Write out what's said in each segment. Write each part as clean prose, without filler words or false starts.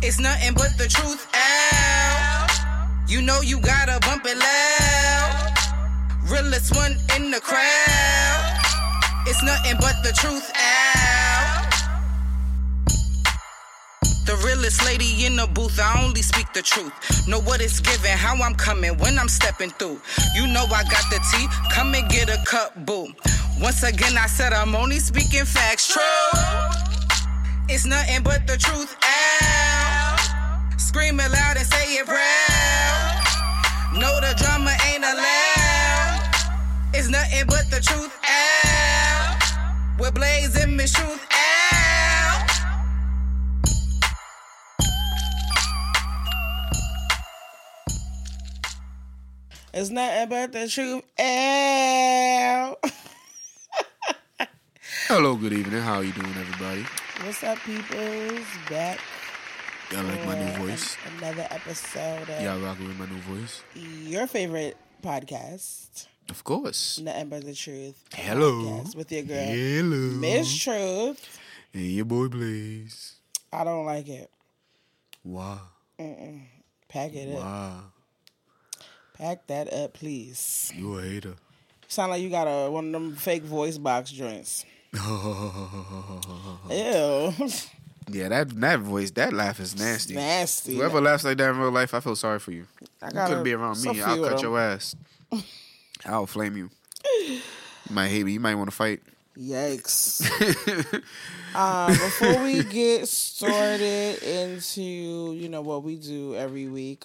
It's nothing but the truth out. You know you gotta bump it loud. Realest one in the crowd. It's nothing but the truth out. The realest lady in the booth, I only speak the truth. Know what it's giving, how I'm coming, when I'm stepping through. You know I got the tea, come and get a cup, boo. Once again, I said I'm only speaking facts, true. It's nothing but the truth out. Scream it loud and say it proud. No, the drama ain't allowed. It's nothing but the truth out. We're blazing the truth out. It's nothing but the truth out. Hello, good evening. How are you doing, everybody? What's up, peoples? Back. Y'all like my new voice? Another episode of... Y'all rocking with my new voice? Your favorite podcast. Of course. Nothing But The Truth. Hello. Podcast with your girl. Hello. Miss Truth. And your boy, Blaze. I don't like it. Why? Mm-mm. Pack it up. Why? Pack that up, please. You a hater. Sound like you got one of them fake voice box joints. Ew. Yeah, that voice, that laugh is nasty. Nasty. Whoever laughs like that in real life, I feel sorry for you. You couldn't be around me. I'll cut your ass. I'll flame you. You might hate me. You might want to fight. Yikes. Before we get started into what we do every week,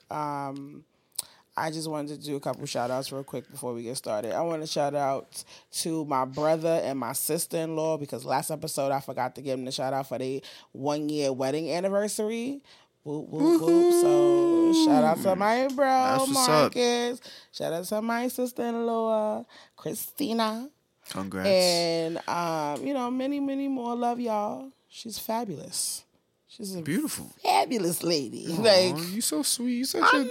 I just wanted to do a couple shout-outs real quick before we get started. I want to shout out to my brother and my sister-in-law because last episode I forgot to give them the shout-out for their one-year wedding anniversary. Whoop, whoop, whoop. So shout-out to my bro, Marcus. Shout-out to my sister-in-law, Christina. Congrats. And, many, many more. Love y'all. She's fabulous. She's a beautiful, fabulous lady. Aww, you so sweet. You're such a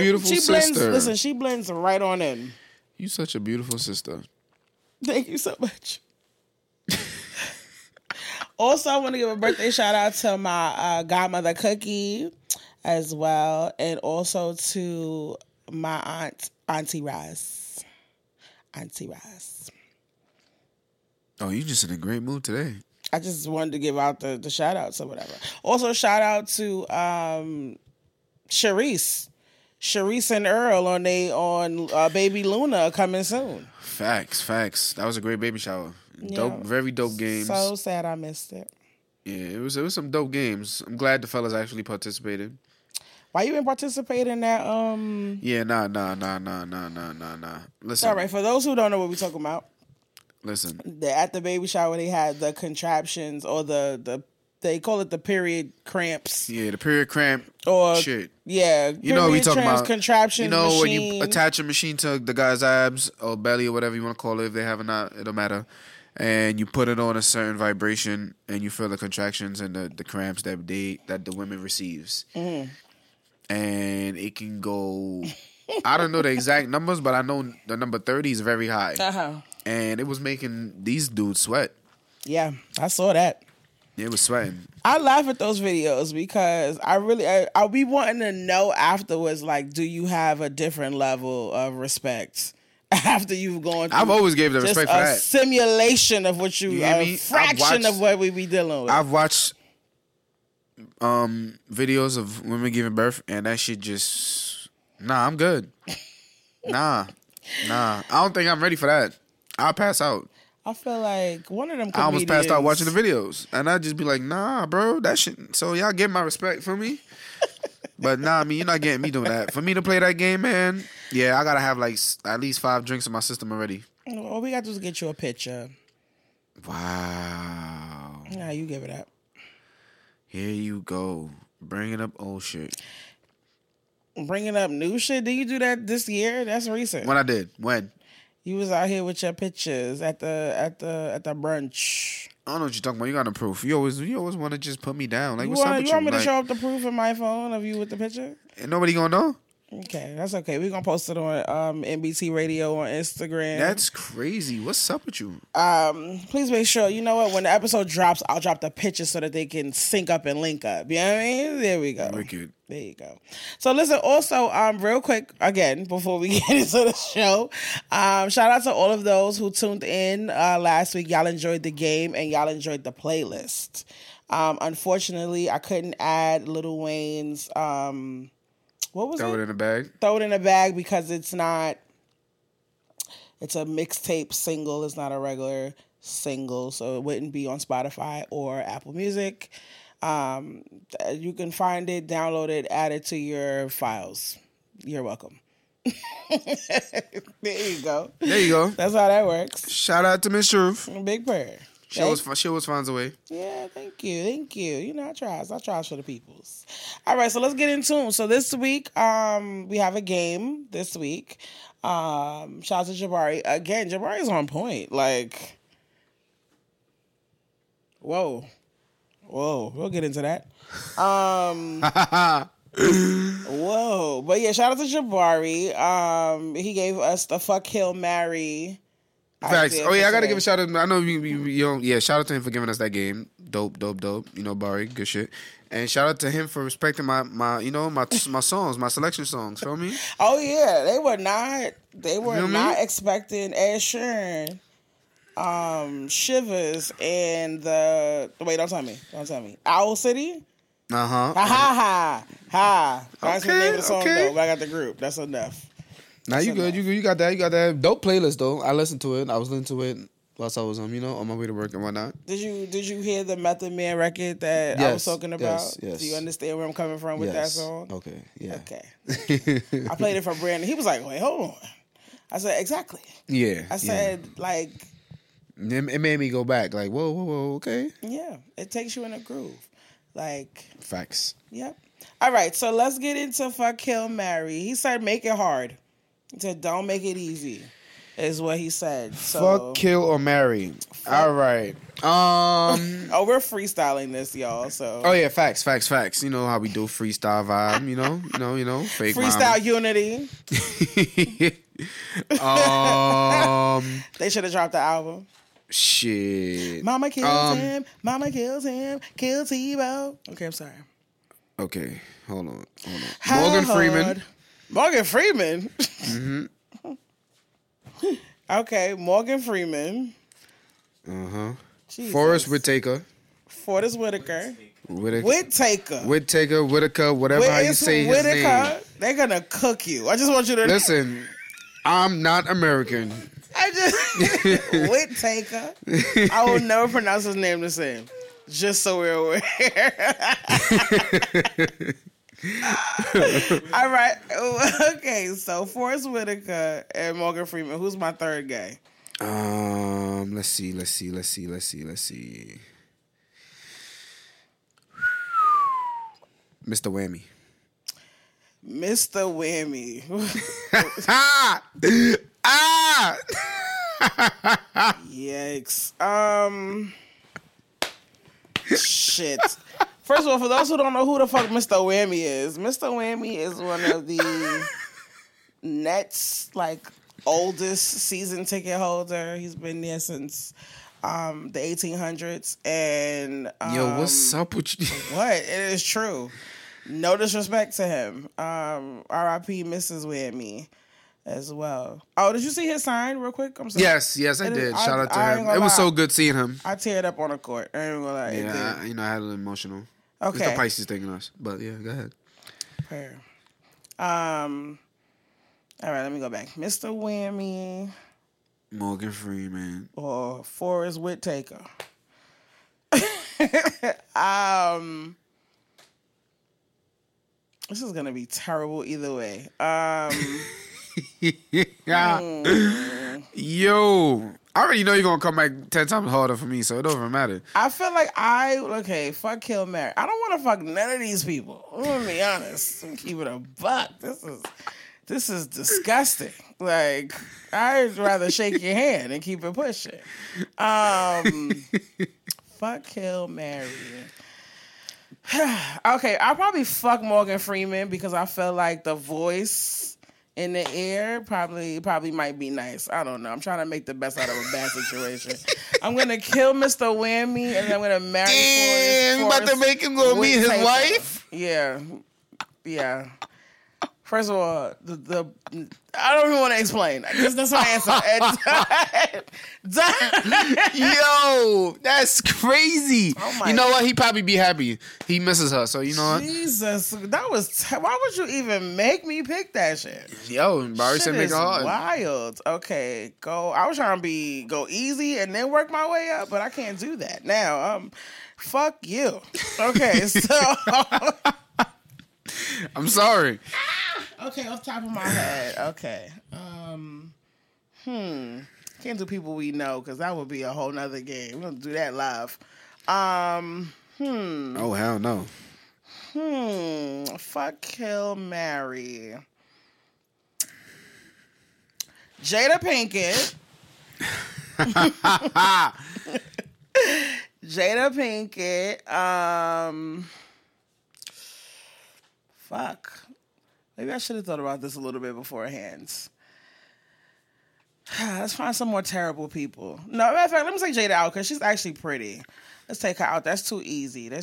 beautiful sister. She blends right on in. You such a beautiful sister. Thank you so much. Also, I want to give a birthday shout out to my godmother Cookie as well, and also to my aunt, Auntie Roz. Oh, you're just in a great mood today. I just wanted to give out the shout-outs or whatever. Also, shout-out to Sharice and Earl on Baby Luna coming soon. Facts. That was a great baby shower. Yeah. Dope, very dope games. So sad I missed it. Yeah, it was some dope games. I'm glad the fellas actually participated. Why you been participating in that? Yeah, nah. Listen. All right, for those who don't know what we're talking about. Listen. At the baby shower, they had the contraptions or the they call it the period cramps. Yeah, the period cramp or shit. Yeah, you know what we talking about? Contraption. You know machine. When you attach a machine to the guy's abs or belly or whatever you want to call it, if they have or not, it don't matter. And you put it on a certain vibration, and you feel the contractions and the cramps that the women receives, and it can go. I don't know the exact numbers, but I know the number 30 is very high. And it was making these dudes sweat. Yeah, I saw that. It was sweating. I laugh at those videos because I be wanting to know afterwards, like, do you have a different level of respect after you've gone through? I've always gave the respect for that. Simulation of what a fraction of what we be dealing with. I've watched videos of women giving birth, and that shit just... Nah, I'm good. Nah. I don't think I'm ready for that. I'll pass out. I feel like one of them comedians... I almost passed out watching the videos. And I'd just be like, nah, bro, that shit... So y'all get my respect for me. But nah, I mean, you're not getting me doing that. For me to play that game, man, yeah, I got to have like at least 5 drinks in my system already. All we got to do is get you a picture. Wow. Nah, you give it up. Here you go. Bringing up old shit. Bringing up new shit? Did you do that this year? That's recent. When I did? When? You was out here with your pictures at the brunch. I don't know what you're talking about. You got no proof. You always want to just put me down. Like, what's up with you? You want me to show up the proof in my phone of you with the picture? And nobody gonna know? Okay, that's okay. We're going to post it on NBT Radio on Instagram. That's crazy. What's up with you? Please make sure, you know what, when the episode drops, I'll drop the pictures so that they can sync up and link up. You know what I mean? There we go. Wicked. There you go. So listen, also, real quick, again, before we get into the show, shout out to all of those who tuned in last week. Y'all enjoyed the game and y'all enjoyed the playlist. Unfortunately, I couldn't add Lil Wayne's... What was it? Throw it in a bag. Throw it in a bag because it's not, it's a mixtape single. It's not a regular single. So it wouldn't be on Spotify or Apple Music. You can find it, download it, add it to your files. You're welcome. There you go. There you go. That's how that works. Shout out to Miss Sheriff. Big prayer. She always finds a way. Yeah, thank you. Thank you. You know, I try for the peoples. All right, so let's get in tune. So this week, we have a game this week. Shout out to Jabari. Again, Jabari's on point. Like, whoa. We'll get into that. Whoa. But yeah, shout out to Jabari. He gave us the fuck, kill, marry. Facts. Oh yeah, I gotta give a shout out. I know you don't. Yeah, shout out to him for giving us that game. Dope. You know, Barry, good shit. And shout out to him for respecting my songs, my selection songs. Feel me? Oh yeah, they were not expecting Ed Sheeran, Shivers, and don't tell me, Owl City. Uh-huh. Ha. That's the name of the song though. But I got the group. That's enough. Now you good. You got that. You got that dope playlist though. I listened to it. I was listening to it whilst I was on my way to work and whatnot. Did you hear the Method Man record that I was talking about? Yes. Do you understand where I'm coming from with that song? Okay. Yeah. Okay. I played it for Brandon. He was like, "Wait, hold on." I said, "Exactly." Yeah. I said, like, it made me go back. Like, whoa, okay. Yeah, it takes you in a groove. Like facts. Yep. All right, so let's get into fuck, kill, marry. He said, "Make it hard." He said, "Don't make it easy," is what he said. So, fuck, kill, or marry. Fuck. All right. Oh, we're freestyling this, y'all. So. Oh yeah, facts. You know how we do freestyle vibe. You know, fake freestyle vibe. Unity. They should have dropped the album. Shit. Mama kills him. Mama kills him. Kills Tebow. Okay, I'm sorry. Okay, hold on. How Morgan hard. Freeman. Morgan Freeman? Mm-hmm. Okay, Morgan Freeman. Uh-huh. Jesus. Forest Whitaker, whatever how you say his name. They're going to cook you. I just want you to... Listen, I'm not American. Whitaker. I will never pronounce his name the same. Just so we're aware. All right. Okay, so Forest Whitaker and Morgan Freeman. Who's my third guy? Let's see. Mr. Whammy. Yikes. Shit. First of all, for those who don't know who the fuck Mr. Whammy is, Mr. Whammy is one of the Nets, like, oldest season ticket holder. He's been there since the 1800s. And yo, what's up with you? What? It is true. No disrespect to him. R.I.P. Mrs. Whammy as well. Oh, did you see his sign real quick? I'm sorry. Yes, I did. Shout out to him. It was so good seeing him. I teared up on the court. I ain't gonna lie. Yeah, I had a little emotional. Okay. It's the Pisces thing in us. But yeah, go ahead. Prayer. All right, let me go back. Mr. Whammy. Morgan Freeman. Or Forrest Whitaker. This is gonna be terrible either way. Yo, I already know you're gonna come back 10 times harder for me, so it don't even matter. I feel like fuck, kill, marry. I don't want to fuck none of these people. I'm gonna be honest. I'm keeping a buck. This is disgusting. Like, I'd rather shake your hand and keep it pushing. Fuck, kill, marry. Okay, I'll probably fuck Morgan Freeman because I feel like the voice in the air probably might be nice. I don't know. I'm trying to make the best out of a bad situation. I'm going to kill Mr. Whammy and I'm going to marry Forest. About to make him go meet his wife? Yeah. First of all, the I don't even want to explain. I guess that's my answer. Yo, that's crazy. Oh, you know what? He probably be happy. He misses her, so you know what? Jesus, that was... Why would you even make me pick that shit? Yo, Barry said make it hard. Wild. Okay, go. I was trying to go easy and then work my way up, but I can't do that now. Fuck you. Okay, so... I'm sorry. Okay, off the top of my head. Okay. Can't do people we know because that would be a whole nother game. We're going to do that live. Oh, hell no. Fuck, kill, marry. Jada Pinkett. Jada Pinkett. Fuck. Maybe I should have thought about this a little bit beforehand. Let's find some more terrible people. No, matter of fact, let me take Jada out because she's actually pretty. Let's take her out. That's too easy. Now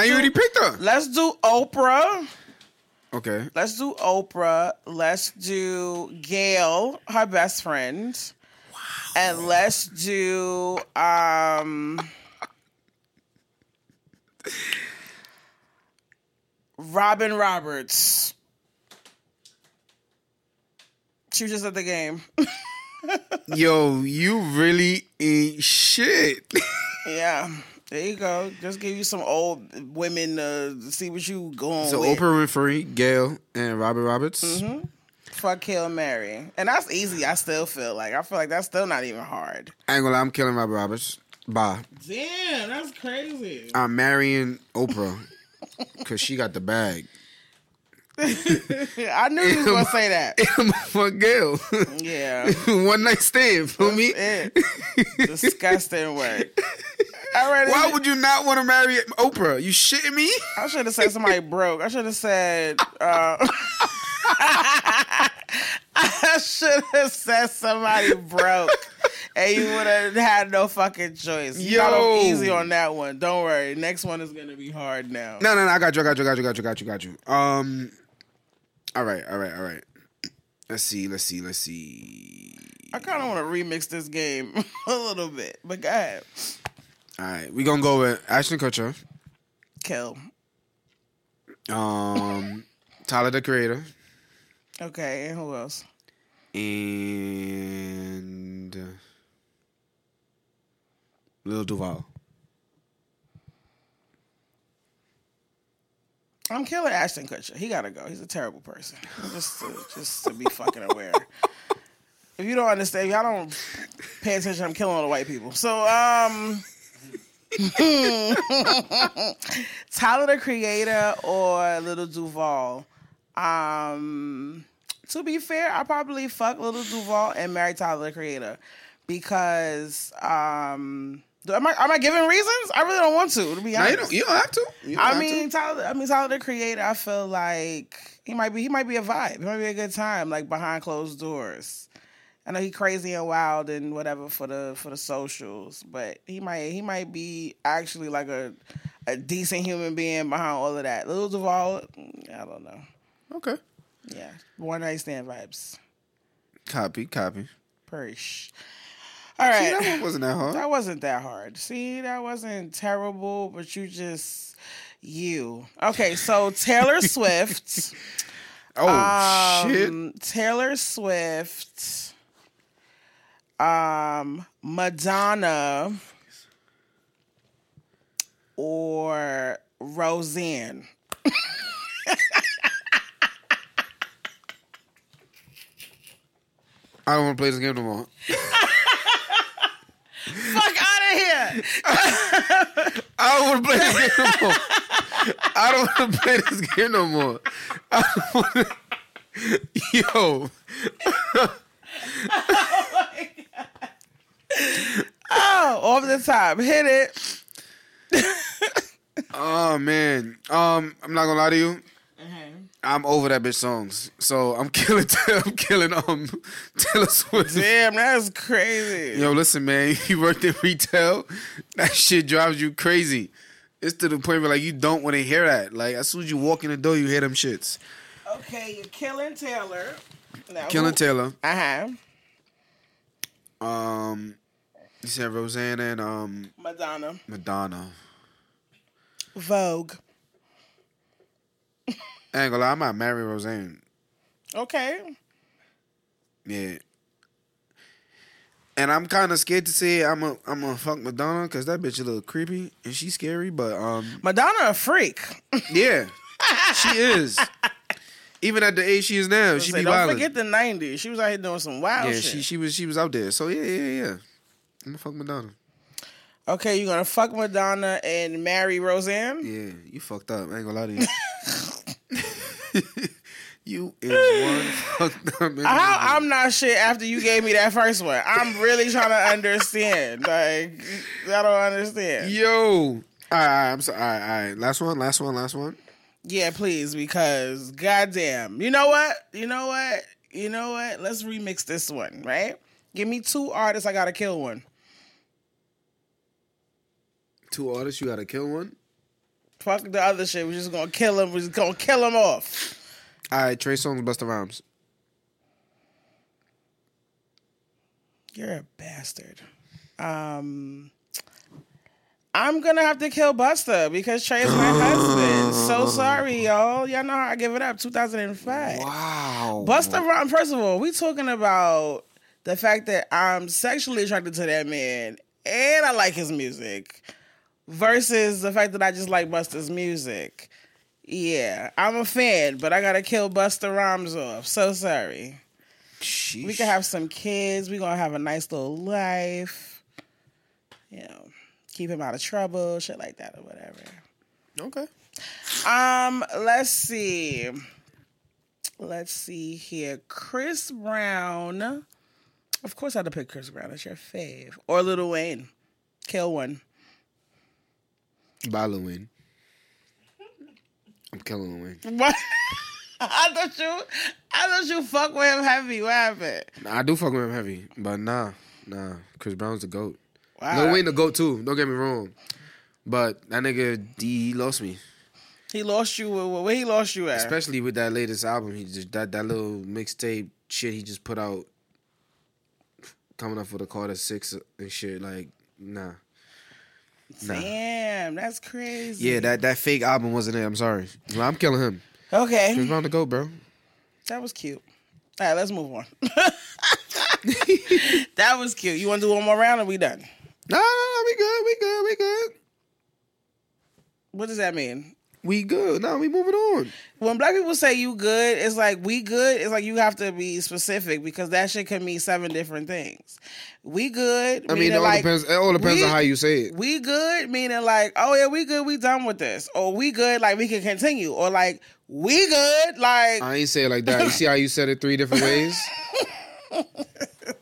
you already picked her. Let's do Oprah. Okay. Let's do Oprah. Let's do Gail, her best friend. Wow. And let's do... Robin Roberts. She was just at the game. Yo, you really ain't shit. Yeah. There you go. Just give you some old women to see what you going with. So Oprah Winfrey, Gail, and Robin Roberts. Mm-hmm. Fuck, kill, marry. And that's easy, I still feel like. I feel like that's still not even hard. I ain't gonna lie, I'm killing Robin Roberts. Bye. Damn, that's crazy. I'm marrying Oprah. Because she got the bag. I knew you was going to say that. For Gail. Yeah. One night stand, for me. Disgusting work. Why would you not want to marry Oprah? You shitting me? I should have said somebody broke. I should have said... I should have said somebody broke. And you would have had no fucking choice. You got easy on that one. Don't worry. Next one is going to be hard now. No. I got you. All right. Let's see. I kind of want to remix this game a little bit, but go ahead. All right. We're going to go with Ashton Kutcher. Kill. Tyler the Creator. Okay. And who else? And... Lil Duval. I'm killing Ashton Kutcher. He gotta go. He's a terrible person. Just to be fucking aware. If you don't understand, y'all don't pay attention. I'm killing all the white people. So, Tyler the Creator or Lil Duval. To be fair, I probably fuck Lil Duval and marry Tyler the Creator because am I giving reasons? I really don't want to be honest. No, you don't have to. Tyler the Creator, I feel like he might be a vibe. He might be a good time, like behind closed doors. I know he crazy and wild and whatever for the socials, but he might be actually like a decent human being behind all of that. Lil Duval, I don't know. Okay. Yeah. One night stand vibes. Copy. Persh. All right. See, that one wasn't that hard. See, that wasn't terrible, but you. Okay, so Taylor Swift. Oh, shit. Taylor Swift. Madonna. Or Roseanne. I don't want to play this game no more. Fuck out of here. I don't want to play this game no more. Yo. Oh, my God. Oh, off the top. Hit it. Oh man, I'm not gonna lie to you. Mm-hmm. I'm over that bitch songs, so I'm killing Taylor Swift. Damn, that's crazy. Yo, listen, man, you worked in retail, that shit drives you crazy. It's to the point where like you don't want to hear that. Like as soon as you walk in the door, you hear them shits. Okay, you're killing Taylor. No. Killing Taylor. Uh-huh. You said Roseanne and Madonna. Madonna. Vogue. I ain't gonna lie, I might marry Roseanne. Okay. Yeah. And I'm kind of scared to say I'm a fuck Madonna because that bitch a little creepy and she's scary, but Madonna a freak. Yeah, she is. Even at the age she is now, she be wild. Don't forget the 90s. She was out here doing some wild shit. Yeah, she was out there. So yeah. I'm gonna fuck Madonna. Okay, you gonna fuck Madonna and marry Roseanne? Yeah, you fucked up. I ain't gonna lie to you. You is one fucked up. I'm not shit after you gave me that first one. I'm really trying to understand. Like, I don't understand. Yo. All right, I'm sorry. All right. Last one. Yeah, please, because goddamn. You know what? Let's remix this one, right? Give me two artists, I gotta kill one. Two artists, you gotta kill one? Fuck the other shit. We're just gonna kill him. We're just gonna kill him off. All right, Trey Songz, Busta Rhymes. You're a bastard. I'm gonna have to kill Busta because Trey is my husband. So sorry, y'all. Y'all know how I give it up. 2005. Wow. Busta Rhymes. First of all, we talking about the fact that I'm sexually attracted to that man and I like his music versus the fact that I just like Busta's music. Yeah, I'm a fan, but I gotta kill Busta Rhymes off. So sorry. Sheesh. We can have some kids. We gonna have a nice little life. You know, keep him out of trouble, shit like that or whatever. Okay. Let's see. Here. Chris Brown. Of course I had to pick Chris Brown. That's your fave. Or Lil Wayne. Kill one. Bye, Lil Wayne. I'm killing Lil Wayne. What? I thought you fuck with him heavy. What happened? Nah, I do fuck with him heavy, but nah. Chris Brown's the GOAT. Wow. Lil Wayne the GOAT too. Don't get me wrong, but that nigga he lost me. He lost you. Where he lost you at? Especially with that latest album. He just that little mixtape shit he just put out, coming up for the Carter 6 and shit. Like nah. Damn, that's crazy. Yeah, that fake album wasn't it. I'm sorry. I'm killing him. Okay. Chris Brown the GOAT, bro. That was cute. All right, let's move on. That was cute. You want to do one more round or we done? No, we good. What does that mean? We good. No, we moving on. When black people say you good, it's like we good. It's like you have to be specific because that shit can mean seven different things. We good. I mean, it all depends on how you say it. We good meaning like, oh yeah, we good. We done with this. Or we good like we can continue. Or like we good like. I ain't say it like that. You see how you said it three different ways.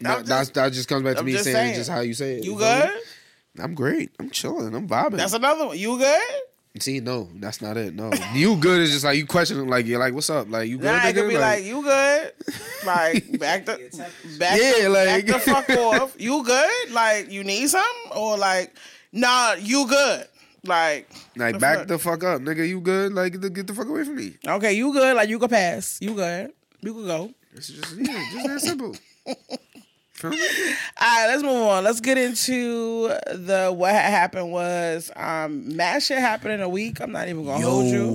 That just comes back to me saying just how you say it. You good? I'm great. I'm chilling. I'm vibing. That's another one. You good? See, no, that's not it. No, you good is just like you questioning, like you're like, what's up? Like you good? Nah, I could be like, you good? Like back the fuck off. You good? Like you need something or like, nah, you good? Like the fuck up, nigga. You good? Like get the fuck away from me. Okay, you good? Like you could pass. You good? You could go. It's just that simple. All right, let's move on. Let's get into the what happened was mad shit happened in a week. I'm not even gonna hold you.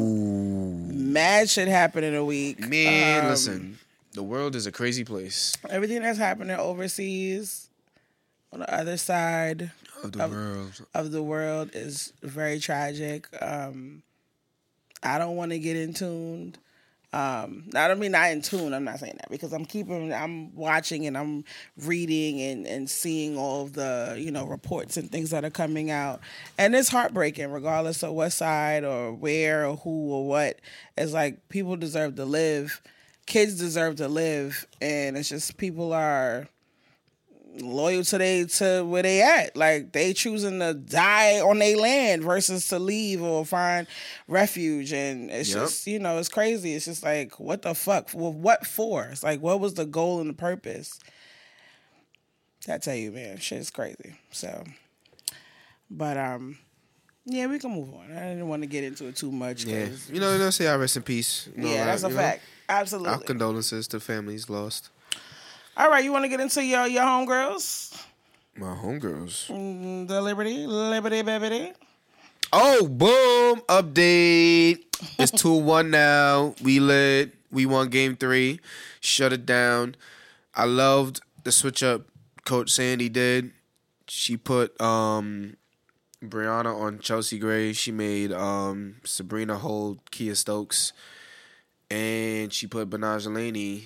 Mad shit happened in a week. Man, listen, the world is a crazy place. Everything that's happening overseas on the other side of the world is very tragic. I don't want to get in tuned. I don't mean not in tune. I'm not saying that because I'm watching and I'm reading and seeing all of the, you know, reports and things that are coming out. And it's heartbreaking regardless of what side or where or who or what. It's like people deserve to live. Kids deserve to live. And it's just people are loyal to they to where they at. Like, they choosing to die on their land versus to leave or find refuge. And it's just, you know, it's crazy. It's just like, what the fuck? Well, what for? It's like, what was the goal and the purpose? I tell you, man, shit's crazy. So, but yeah, we can move on. I didn't want to get into it too much. Yeah, you know, they'll say I rest in peace. You know, yeah, that's a fact. Know, absolutely. Our condolences to families lost. All right, you want to get into your homegirls? My homegirls. The Liberty baby. Oh, boom! Update. It's 2-1 now. We lit. We won game 3. Shut it down. I loved the switch up Coach Sandy did. She put Brianna on Chelsea Gray. She made Sabrina hold Kia Stokes. And she put Benajelani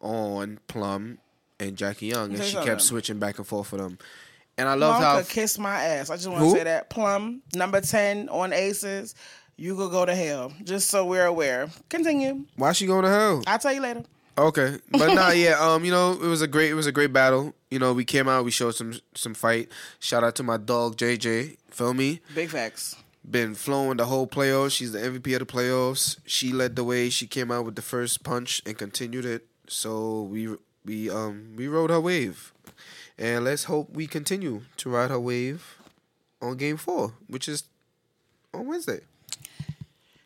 on Plum and Jackie Young. And she kept switching back and forth with them. And I love how... kiss my ass. I just want to say that. Plum, number 10 on Aces, you could go to hell. Just so we're aware. Continue. Why she going to hell? I'll tell you later. Okay, but nah, yeah, you know, it was a great battle. You know, we came out, we showed some fight. Shout out to my dog JJ, feel me? Big facts. Been flowing the whole playoffs. She's the MVP of the playoffs. She led the way. She came out with the first punch and continued it. So we rode her wave, and let's hope we continue to ride her wave on Game 4, which is on Wednesday.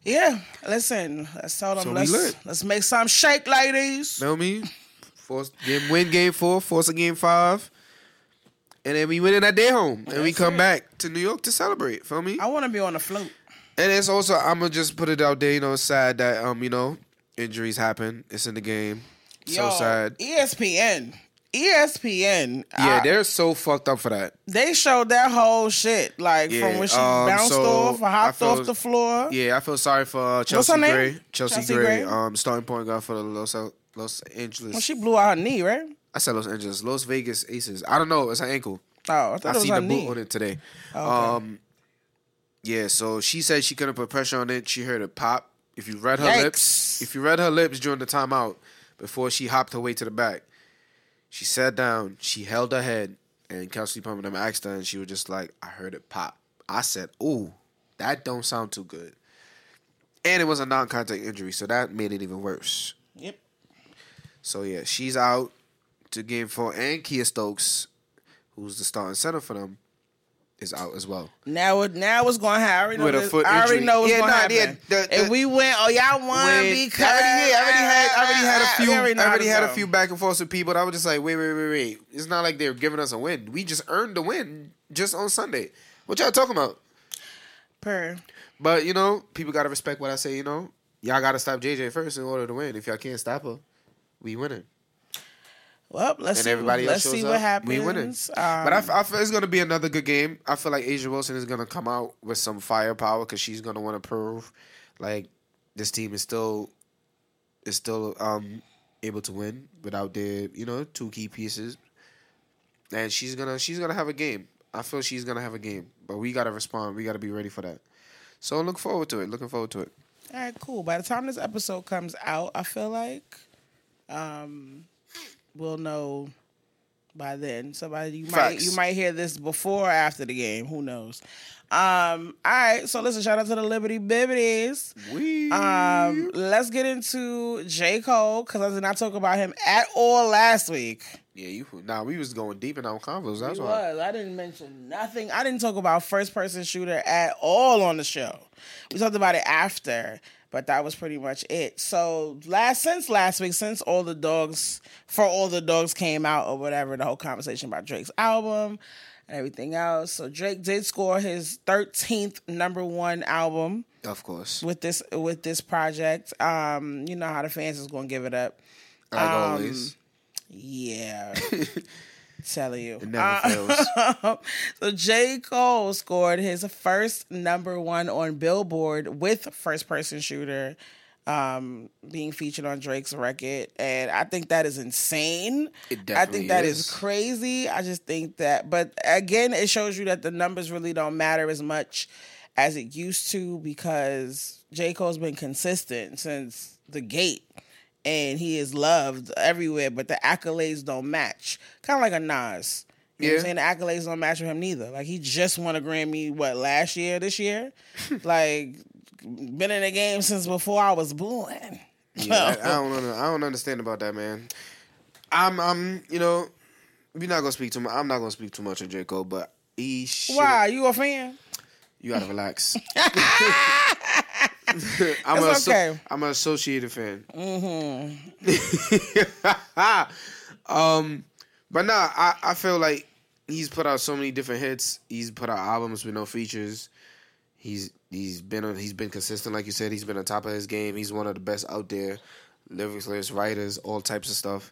Yeah, listen. Let's tell them. So let's make some shake, ladies. Know me, win game 4, force a game 5, and then we win in that day home, and that's we come back to New York to celebrate. Feel me? I want to be on the float. And it's also, I'm gonna just put it out there. You know, it's sad that you know, injuries happen. It's in the game. Yo, so sad. ESPN. Yeah, they're so fucked up for that. They showed that whole shit, like from when she bounced off or hopped off the floor. Yeah, I feel sorry for Chelsea Gray. Chelsea Gray, starting point guard for the Los Angeles. Well, she blew out her knee, right? I said Los Angeles, Las Vegas Aces. I don't know. It's her ankle. Oh, I thought it was her knee. I seen the boot on it today. Oh, okay. Yeah, so she said she couldn't put pressure on it. She heard it pop. If you read her lips, during the timeout before she hopped her way to the back. She sat down, she held her head, and Kelsey Plum and them asked her, and she was just like, I heard it pop. I said, ooh, that don't sound too good. And it was a non-contact injury, so that made it even worse. Yep. So, yeah, she's out to game 4, and Kia Stokes, who's the starting center for them, is out as well. Now it's going to happen. I already know what's going to happen. And we went, y'all won because... I already had a few back and forths with people. I was just like, wait. It's not like they're giving us a win. We just earned the win just on Sunday. What y'all talking about? But, you know, people got to respect what I say, you know. Y'all got to stop JJ first in order to win. If y'all can't stop her, we winning. Well, let's see what happens. We winning. But I feel it's going to be another good game. I feel like Asia Wilson is going to come out with some firepower because she's going to want to prove, like, this team is still able to win without their, you know, two key pieces. And she's gonna have a game. I feel she's going to have a game. But we got to respond. We got to be ready for that. So look forward to it. All right, cool. By the time this episode comes out, I feel like... we'll know by then. Somebody you might hear this before or after the game. Who knows? All right. So listen, shout out to the Liberty Bibbities. Let's get into J Cole because I did not talk about him at all last week. Yeah, we was going deep in our convos. That's why I didn't mention nothing. I didn't talk about first person shooter at all on the show. We talked about it after. But that was pretty much it. So since all the dogs came out or whatever, the whole conversation about Drake's album and everything else. So Drake did score his 13th number 1 album, of course, with this project. You know how the fans is gonna give it up, like always. Yeah. Telling you. It never fails. So J. Cole scored his first number 1 on Billboard with First Person Shooter being featured on Drake's record. And I think that is insane. It definitely is crazy. I just think that. But again, it shows you that the numbers really don't matter as much as it used to because J. Cole's been consistent since the gate. and he is loved everywhere, but the accolades don't match. Kind of like a Nas. You know what I'm saying? The accolades don't match with him neither. Like, he just won a Grammy, what, last year, this year? Like, been in the game since before I was born. Yeah, I don't understand about that, man. I'm you know, we're not gonna speak too much. I'm not gonna speak too much on J. Cole, but he should. Why? You a fan? You gotta relax. I'm an associated fan. Mm-hmm. But nah, I feel like he's put out so many different hits. He's put out albums with no features. He's been consistent, like you said. He's been on top of his game. He's one of the best out there, lyricists, writers, all types of stuff.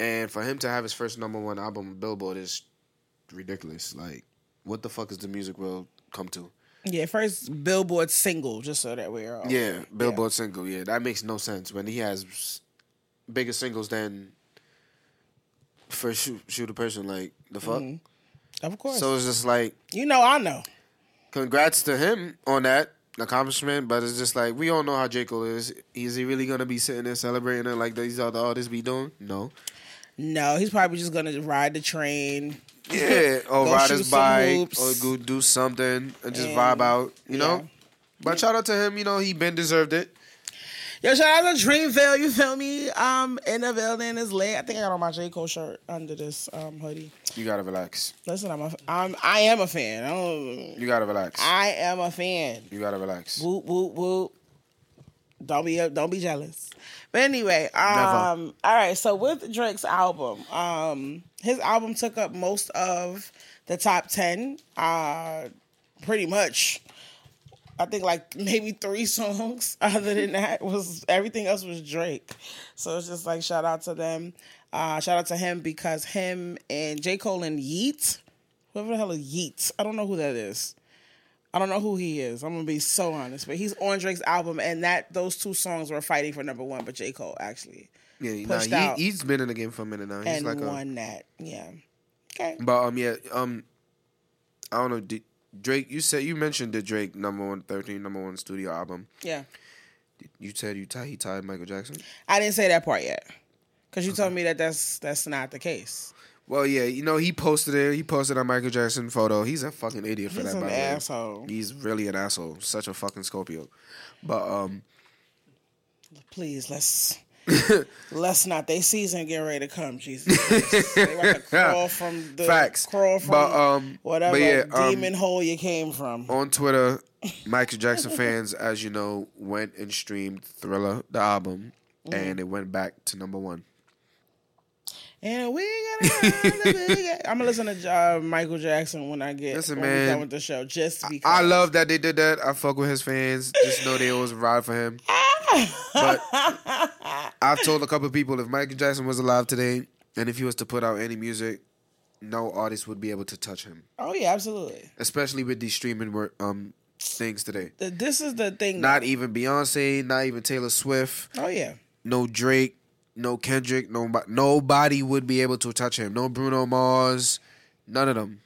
And for him to have his first number one album on Billboard is ridiculous. Like, what the fuck is the music world come to? Yeah, first Billboard single, just so that we're all... Yeah, Billboard single, yeah. That makes no sense. When he has bigger singles than First Shoot a Person, like, the fuck? Mm-hmm. Of course. So it's just like... You know, I know. Congrats to him on that accomplishment, but it's just like, we all know how J. Cole is. Is he really going to be sitting there celebrating it like these other artists be doing? No. No, he's probably just going to ride the train... Yeah, or ride his bike, or go do something and just vibe out, you know? But shout out to him, you know, he been deserved it. Yo, shout out to Dreamville, you feel me? In the building is lit. I think I got on my J. Cole shirt under this hoodie. You gotta relax. Listen, I am a fan. You gotta relax. I am a fan. You gotta relax. Whoop, whoop, whoop. Don't be jealous. But anyway, never. All right, so with Drake's album, his album took up most of the top 10, pretty much. I think like maybe 3 songs other than that was, everything else was Drake. So it's just like, shout out to them. Shout out to him, because him and J. Cole and Yeet, whoever the hell is Yeet, I don't know who that is. I don't know who he is. I'm going to be so honest. But he's on Drake's album, and those 2 songs were fighting for number 1, but J. Cole actually pushed out. He's been in the game for a minute now. He's and like won that. Yeah. Okay. But, I don't know. Drake, you mentioned the Drake number 113, number 1 studio album. Yeah. You said he tied Michael Jackson? I didn't say that part yet, because you told me that that's not the case. Well, yeah, you know, he posted it. He posted a Michael Jackson photo. He's a fucking idiot for that, by the way. He's an asshole. He's really an asshole. Such a fucking Scorpio. But, Please, let's not. They season getting ready to come, Jesus Christ. They about to crawl from the... Facts. Crawl from whatever demon hole you came from. On Twitter, Michael Jackson fans, as you know, went and streamed Thriller, the album, and it went back to number 1. And we gotta. I'm gonna listen to Michael Jackson when we get done with the show. Just because I love that they did that. I fuck with his fans. Just know they always ride for him. But I've told a couple of people, if Michael Jackson was alive today, and if he was to put out any music, no artist would be able to touch him. Oh yeah, absolutely. Especially with these streaming things today. This is the thing. Not even Beyonce. Not even Taylor Swift. Oh yeah. No Drake. No Kendrick, nobody would be able to touch him. No Bruno Mars, none of them,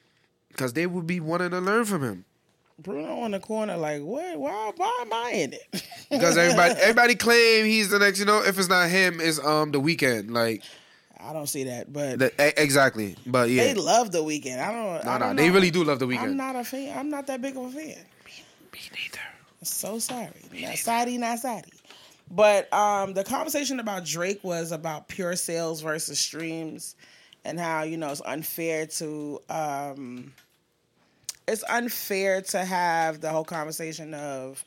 because they would be wanting to learn from him. Bruno in the corner, like, what? Why am I in it? Because everybody claim he's the next. You know, if it's not him, it's The Weeknd. Like, I don't see that, but exactly. But yeah, they love The Weeknd. I don't. No, they really do love The Weeknd. I'm not a fan. I'm not that big of a fan. Me neither. I'm so sorry. Not sorry. But the conversation about Drake was about pure sales versus streams, and how, you know, it's unfair to have the whole conversation of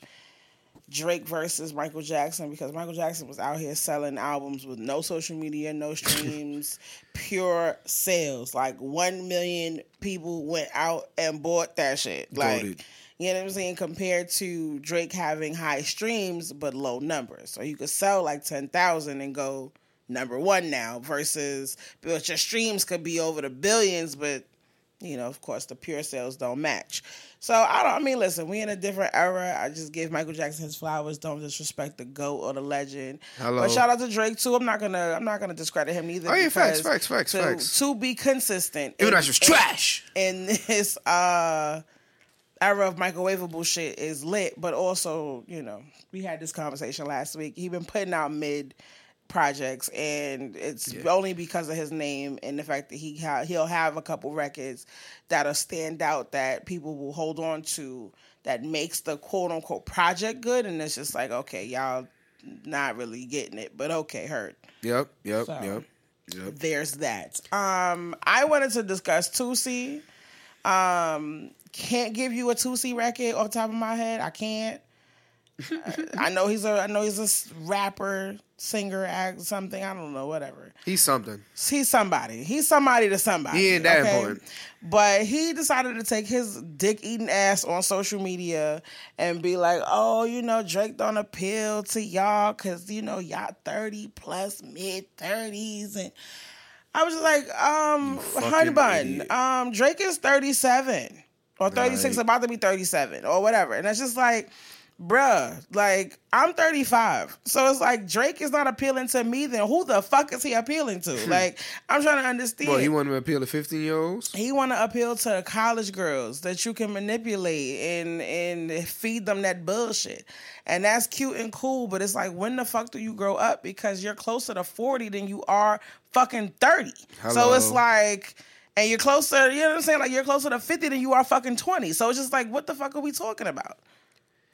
Drake versus Michael Jackson, because Michael Jackson was out here selling albums with no social media, no streams, pure sales. Like 1 million people went out and bought that shit. Like. Dude. You know what I'm saying? Compared to Drake having high streams but low numbers. So you could sell like 10,000 and go number 1 now, versus your streams could be over the billions, but, you know, of course, the pure sales don't match. So, listen, we in a different era. I just give Michael Jackson his flowers. Don't disrespect the GOAT or the legend. Hello. But shout out to Drake, too. I'm not gonna discredit him either. Oh, yeah, facts. To be consistent. Even though it's trash. In this... era of microwavable shit is lit, but also, you know, we had this conversation last week. He been putting out mid projects, and it's only because of his name and the fact that he'll have a couple records that'll stand out that people will hold on to, that makes the quote-unquote project good, and it's just like, okay, y'all not really getting it, but okay, heard. Yep. There's that. I wanted to discuss Tootsie. Can't give you a Tootsie record off the top of my head. I can't. I know he's a rapper, singer, act, something. I don't know, whatever. He's something. He's somebody. He's somebody to somebody. He ain't that important. But he decided to take his dick-eating ass on social media and be like, oh, you know, Drake don't appeal to y'all because, you know, y'all 30-plus, mid-30s. And I was just like, honey bun, Drake is 37 or 36, right, about to be 37 or whatever. And it's just like, bruh, like, I'm 35. So it's like, Drake is not appealing to me, then who the fuck is he appealing to? Like, I'm trying to understand. Well, he want to appeal to 15-year-olds? He want to appeal to college girls that you can manipulate and feed them that bullshit. And that's cute and cool, but it's like, when the fuck do you grow up? Because you're closer to 40 than you are fucking 30. Hello. So it's like... And you're closer, you know what I'm saying? Like, you're closer to 50 than you are fucking 20. So it's just like, what the fuck are we talking about?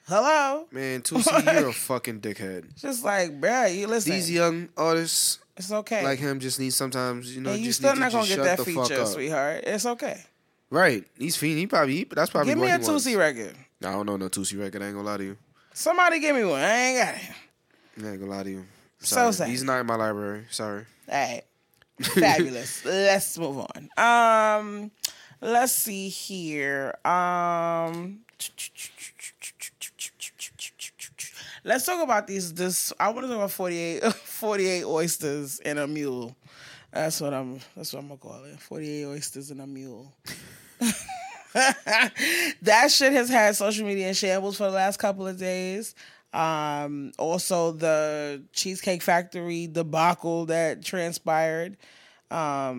Hello? Man, Tootsie, you're a fucking dickhead. Just like, bruh, you listen. These young artists, it's okay, like him, just need sometimes, you know, and you just still need not to just gonna get that feature, sweetheart. It's okay. Right. He's fiending. That's probably give me a Tootsie record. I don't know no Tootsie record. I ain't gonna lie to you. Somebody give me one. I ain't got it. I ain't gonna lie to you. Sorry. So sad. He's not in my library. Sorry. All right. Fabulous. Let's move on. Let's see here. Let's talk about these. I want to talk about 48 oysters and a mule. That's what I'm gonna call it. 48 oysters and a mule. That shit has had social media in shambles for the last couple of days. Also the Cheesecake Factory debacle that transpired. I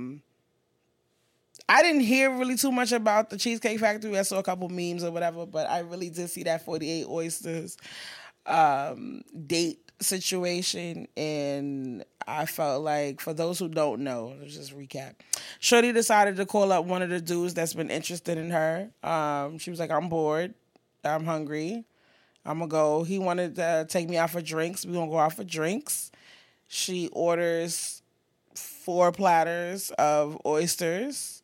didn't hear really too much about the Cheesecake Factory. I saw a couple memes or whatever, but I really did see that 48 oysters date situation. And I felt like, for those who don't know, let's just recap. Shorty decided to call up one of the dudes that's been interested in her. She was like, I'm bored, I'm hungry, I'm going to go. He wanted to take me out for drinks. We're going to go out for drinks. She orders 4 platters of oysters,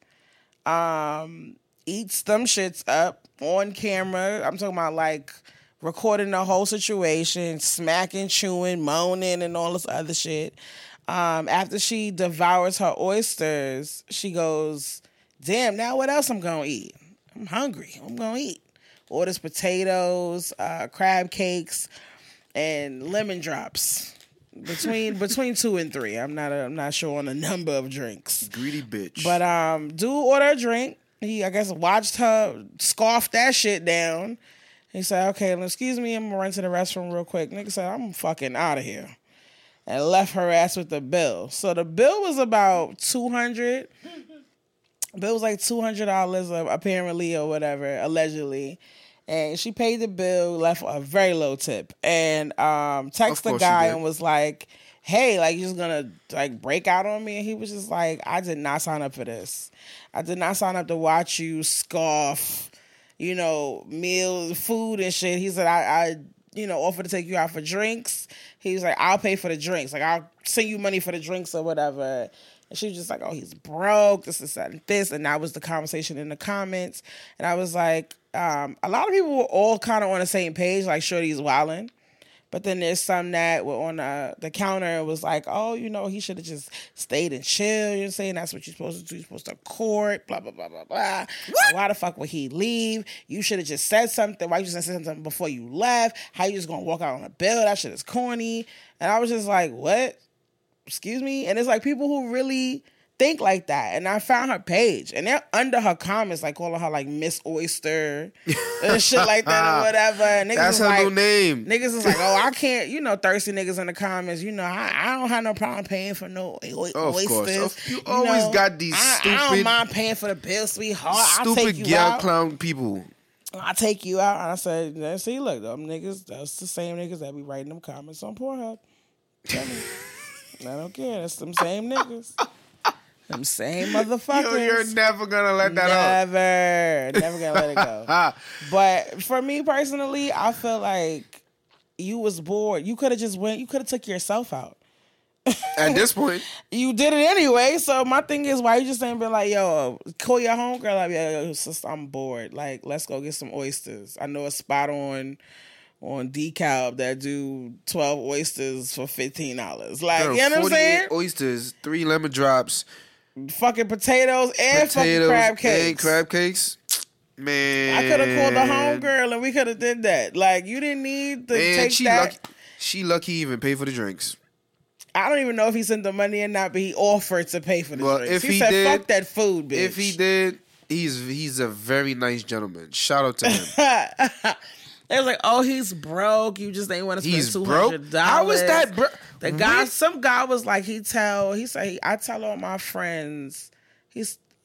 eats them shits up on camera. I'm talking about, like, recording the whole situation, smacking, chewing, moaning, and all this other shit. After she devours her oysters, she goes, damn, now what else I'm going to eat? I'm hungry. I'm going to eat. Orders potatoes, crab cakes, and lemon drops. Between 2 and 3. I'm not sure on the number of drinks. Greedy bitch. But dude order a drink. He, I guess, watched her scarf that shit down. He said, okay, excuse me, I'm gonna run to the restroom real quick. Nigga said, I'm fucking out of here. And left her ass with the bill. So the bill was about $200. But it was like $200 apparently or whatever, allegedly. And she paid the bill, left a very low tip. And texted the guy and was like, hey, like, you're just going to, like, break out on me? And he was just like, I did not sign up for this. I did not sign up to watch you scoff, you know, meals, food and shit. He said, I you know, offered to take you out for drinks. He was like, I'll pay for the drinks. Like, I'll send you money for the drinks or whatever. And she was just like, oh, he's broke, this, this, that, and this. And that was the conversation in the comments. And I was like, a lot of people were all kind of on the same page, like, shorty's wildin'. But then there's some that were on the counter and was like, oh, you know, he should have just stayed and chilled. You know what I'm saying? That's what you're supposed to do. You're supposed to court, blah, blah, blah, blah, blah. What? Why the fuck would he leave? You should have just said something. Why you just said something before you left? How you just going to walk out on a bill? That shit is corny. And I was just like, what? Excuse me? And it's like people who really think like that. And I found her page, and they're under her comments, like, calling her, like, Miss Oyster and shit like that or whatever. And niggas, that's her, like, new name. Niggas is like, oh, I can't, you know, thirsty niggas in the comments, you know, I don't have no problem paying for no oysters. Course. You always got these stupid... I don't mind paying for the bill, sweetheart. Stupid, I'll take you out. Clown people. I take you out. And I said, see, look, them niggas, that's the same niggas that be writing them comments on Pornhub. I don't care. That's them same niggas. Them same motherfuckers. You're never going to let that go. Never going to let it go. But for me personally, I feel like you was bored. You could have just went. You could have took yourself out. At this point. You did it anyway. So my thing is, why you just ain't been like, yo, call your homegirl up. Yo, sister, I'm bored. Like, let's go get some oysters. I know a spot on DeKalb that do 12 oysters for $15. Like, girl, you know what I'm saying? 48 oysters, 3 lemon drops. Fucking potatoes and fucking crab cakes. And crab cakes. Man. I could have called the homegirl and we could have did that. Like, you didn't need to take that. She lucky he even paid for the drinks. I don't even know if he sent the money or not, but he offered to pay for the drinks. He said, fuck that food, bitch. If he did, he's a very nice gentleman. Shout out to him. They was like, oh, he's broke. You just ain't want to spend $200. How is that broke? The guy, some guy was like, I tell all my friends.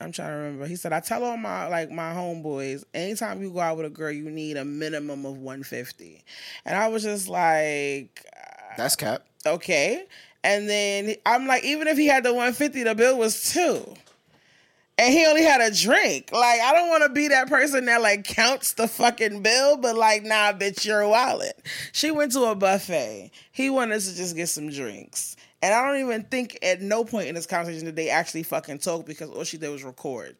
I'm trying to remember. He said, I tell all my homeboys, anytime you go out with a girl, you need a minimum of $150. And I was just like, that's cap. Okay. And then I'm like, even if he had the $150, the bill was $200. And he only had a drink. Like, I don't want to be that person that, like, counts the fucking bill, but, like, nah, bitch, your wallet. She went to a buffet. He wanted to just get some drinks. And I don't even think at no point in this conversation did they actually fucking talk, because all she did was record.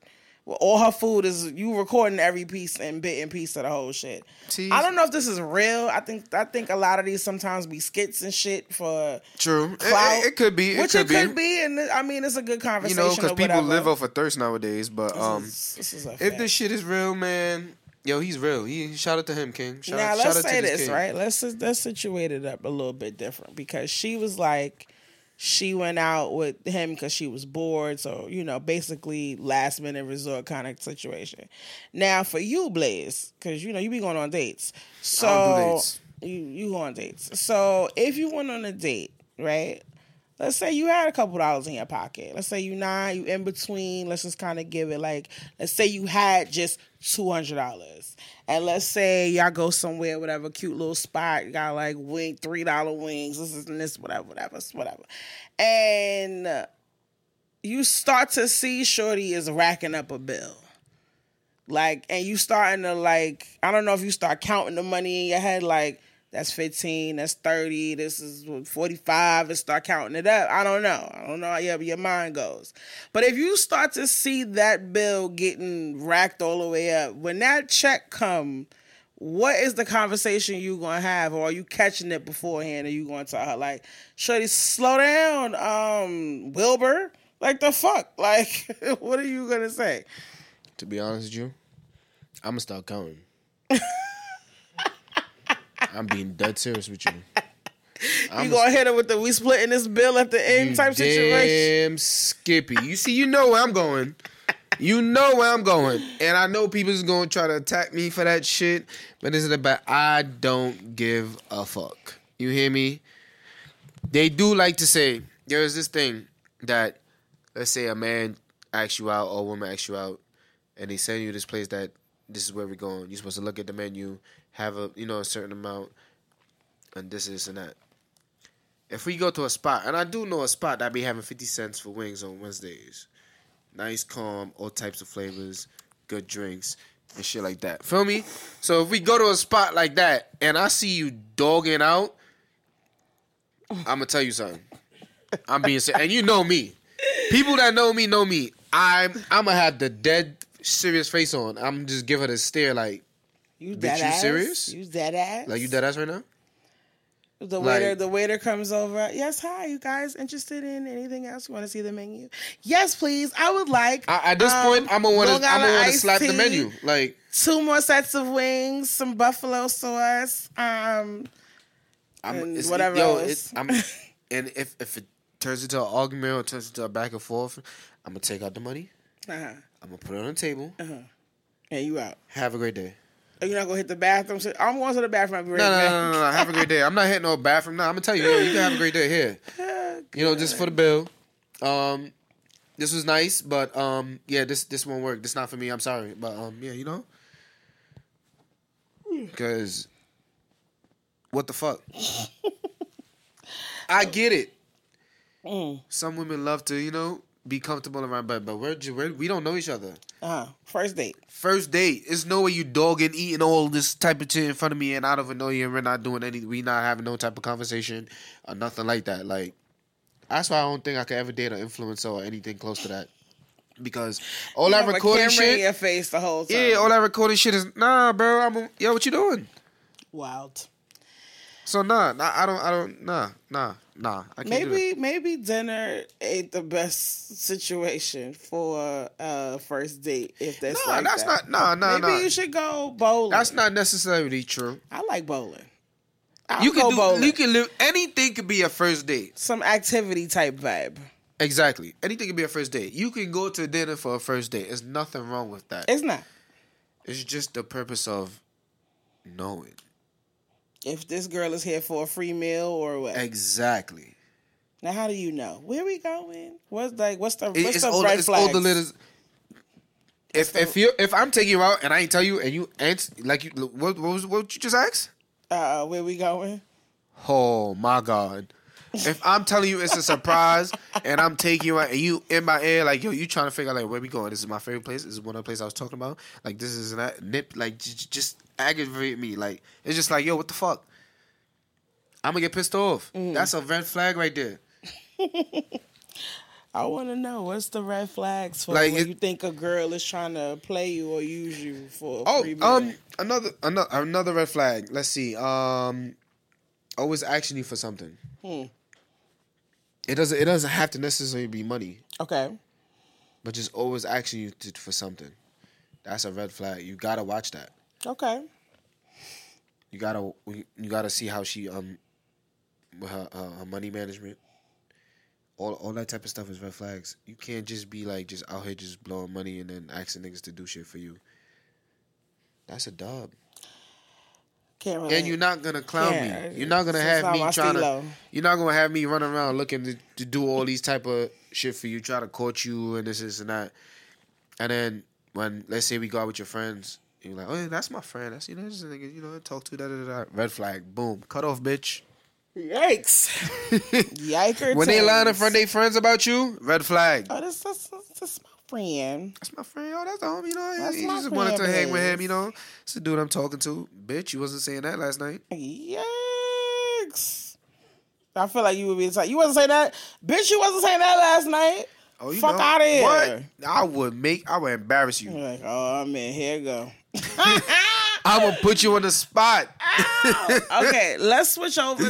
Well, all her food is you recording every piece and bit and piece of the whole shit. Jeez. I don't know if this is real. I think a lot of these sometimes be skits and shit for true. Clout, it could be. Which it could be. And I mean, it's a good conversation. You know, because people live off of thirst nowadays. But this is a fact. If this shit is real, man, yo, he's real. Shout out to him, King. Shout out to this, right? Let's situate it up a little bit different, because she was like, she went out with him because she was bored. So, you know, basically last minute resort kind of situation. Now for you, Blaze, because, you know, you be going on dates. So I don't do dates. You go on dates. So if you went on a date, right, let's say you had a couple dollars in your pocket. Let's say you in between. Let's just kind of give it like, let's say you had just $200. And let's say y'all go somewhere, whatever, cute little spot. You got like $3 wings, this, whatever. And you start to see shorty is racking up a bill. Like, and you starting to like, I don't know if you start counting the money in your head, like, that's 15, that's 30, this is 45, and start counting it up. I don't know how your mind goes. But if you start to see that bill getting racked all the way up, when that check come, what is the conversation you going to have? Or are you catching it beforehand? Are you going to tell her, like, shorty, slow down, Wilbur? Like, the fuck? Like, what are you going to say? To be honest with you, I'm going to start counting. I'm being dead serious with you. You gonna hit her with the we splitting this bill at the end type situation? Damn Skippy. You see, you know where I'm going. And I know people's gonna try to attack me for that shit, but it's about I don't give a fuck. You hear me? They do like to say, there's this thing that, let's say a man asks you out or a woman asks you out, and they send you this place that this is where we're going. You're supposed to look at the menu, have a, you know, a certain amount, and this and that. If we go to a spot, and I do know a spot that be having 50 cents for wings on Wednesdays. Nice, calm, all types of flavors, good drinks, and shit like that. Feel me? So if we go to a spot like that, and I see you dogging out, I'm going to tell you something. I'm being serious. And you know me. People that know me. I'm going to have the dead serious face on. I'm just give her the stare like, you bitch, you ass? Serious? You dead ass? Like, you dead ass right now? The waiter comes over. Yes, hi. You guys interested in anything else? You want to see the menu? Yes, please. I would like. At this point, I'm going to slap the menu. Like, 2 more sets of wings, some buffalo sauce, and whatever else. And if it turns into an argument or turns into a back and forth, I'm going to take out the money. Uh-huh. I'm going to put it on the table. Uh-huh. And you out. Have a great day. You're not going to hit the bathroom? I'm going to the bathroom. No. Have a great day. I'm not hitting no bathroom. No, I'm going to tell you. You can have a great day here. Oh, you know, just for the bill. This was nice, but yeah, this won't work. This not for me. I'm sorry. But yeah, you know? Because what the fuck? I get it. Some women love to, you know, be comfortable around, but we don't know each other. First date. There's no way you dogging, eating all this type of shit in front of me, and I don't even know you, and we're not doing any, we not having no type of conversation or nothing like that. Like, that's why I don't think I could ever date an influencer or anything close to that. Because all that recording shit, in your face the whole time. Yeah, all that recording shit is nah, bro. Yo, what you doing? Wild. So nah. I can't do that. Maybe dinner ain't the best situation for a first date. If that's nah, like that's that. Not nah, nah, maybe nah. Maybe you should go bowling. That's not necessarily true. I like bowling. Bowling. You can live. Anything could be a first date. Some activity type vibe. Exactly. Anything can be a first date. You can go to dinner for a first date. There's nothing wrong with that. It's not. It's just the purpose of knowing. If this girl is here for a free meal or what. Exactly. Now, how do you know? Where we going? What's the red flags? If I'm taking you out and I ain't tell you and you answer, like, you, what you just asked? Where we going? Oh, my God. If I'm telling you it's a surprise and I'm taking you out and you in my ear like, yo, you trying to figure out like where we going? This is my favorite place. This is one of the places I was talking about. Like, this is that nip. Like, just aggravate me. Like, it's just like, yo, what the fuck? I'm gonna get pissed off. That's a red flag right there. I want to know what's the red flags for like when you think a girl is trying to play you or use you for. Another red flag. Let's see. Always asking you for something. It doesn't have to necessarily be money. Okay. But just always asking you for something. That's a red flag. You gotta watch that. Okay. You gotta see how she her money management. All that type of stuff is red flags. You can't just be like just out here just blowing money and then asking niggas to do shit for you. That's a dub. Can't really. And you're not gonna clown me. You're not gonna have me trying to. You're not gonna have me run around looking to do all these type of shit for you, try to court you and this and that. And then when let's say we go out with your friends, and you're like, oh, yeah, that's my friend. That's this nigga. Talk to that. Red flag. Boom. Cut off, bitch. Yikes. Yiker. When they lying in front of their friends about you, red flag. Oh, that's my friend. That's my friend. Oh, that's the homie. He just wanted to hang with him. It's the dude I'm talking to. Bitch, you wasn't saying that last night. Yikes. I feel like you would be like, you wasn't saying that? Bitch, you wasn't saying that last night. Oh, you fuck out of here. What? I would embarrass you. You're like, oh, man, here you go. I'm gonna put you on the spot. Okay, let's switch over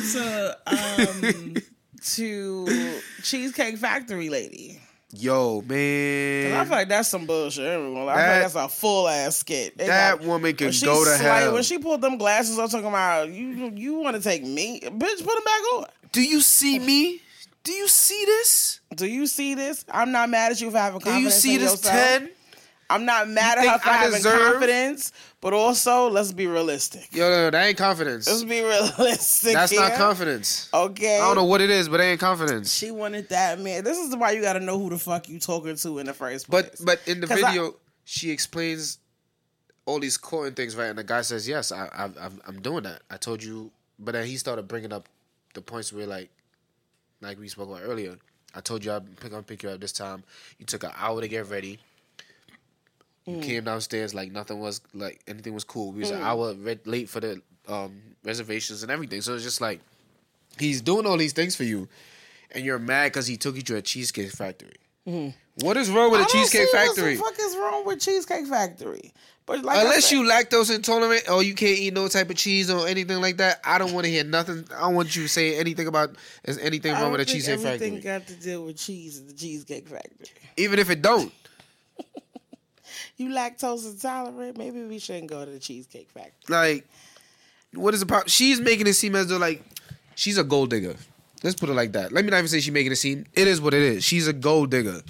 to Cheesecake Factory lady. Yo, man, I feel like that's some bullshit. Everyone, I feel like that's a full ass skit. That woman can go to hell. When she pulled them glasses up, talking about you want to take me, bitch, put them back on. Do you see me? Do you see this? I'm not mad at you for having confidence. Do you see this 10? I'm not mad at her for having confidence, but also let's be realistic. Yo, that ain't confidence. Let's be realistic. That's not confidence. Okay. I don't know what it is, but it ain't confidence. She wanted that, man. This is why you got to know who the fuck you talking to in the first place. But in the video, she explains all these courting things, right? And the guy says, "Yes, I'm doing that. I told you." But then he started bringing up the points where like we spoke about earlier. I told you I'm gonna pick you up this time. You took an hour to get ready. You came downstairs like nothing was, like anything was cool. We was an hour late for the reservations and everything. So it's just like, he's doing all these things for you and you're mad because he took you to a Cheesecake Factory. What is wrong with a Cheesecake Factory? What the fuck is wrong with Cheesecake Factory? But like unless you lactose intolerant or you can't eat no type of cheese or anything like that, I don't want to hear nothing. I don't want you to say anything about there's anything wrong with a Cheesecake Factory. Everything got to deal with cheese at the Cheesecake Factory. Even if it don't. You lactose intolerant? Maybe we shouldn't go to the Cheesecake Factory. Like, what is the problem? She's making it seem as though, like, she's a gold digger. Let's put it like that. Let me not even say she's making it seem. It is what it is. She's a gold digger.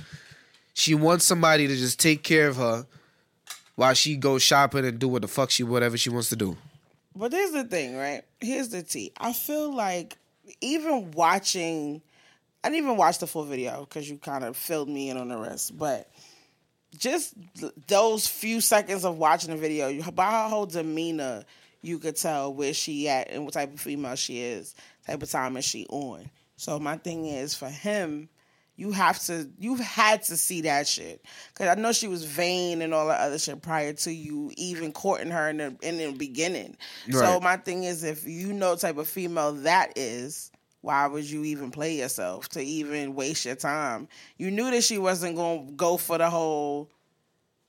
She wants somebody to just take care of her while she goes shopping and do whatever she wants to do. But here's the thing, right? Here's the tea. I feel like even watching... I didn't even watch the full video because you kind of filled me in on the rest, but... Just those few seconds of watching the video, by her whole demeanor, you could tell where she at and what type of female she is, type of time is she on. So my thing is, for him, you've had to see that shit. Because I know she was vain and all that other shit prior to you even courting her in the beginning. Right. So my thing is, if you know the type of female that is, why would you even play yourself to even waste your time? You knew that she wasn't going to go for the whole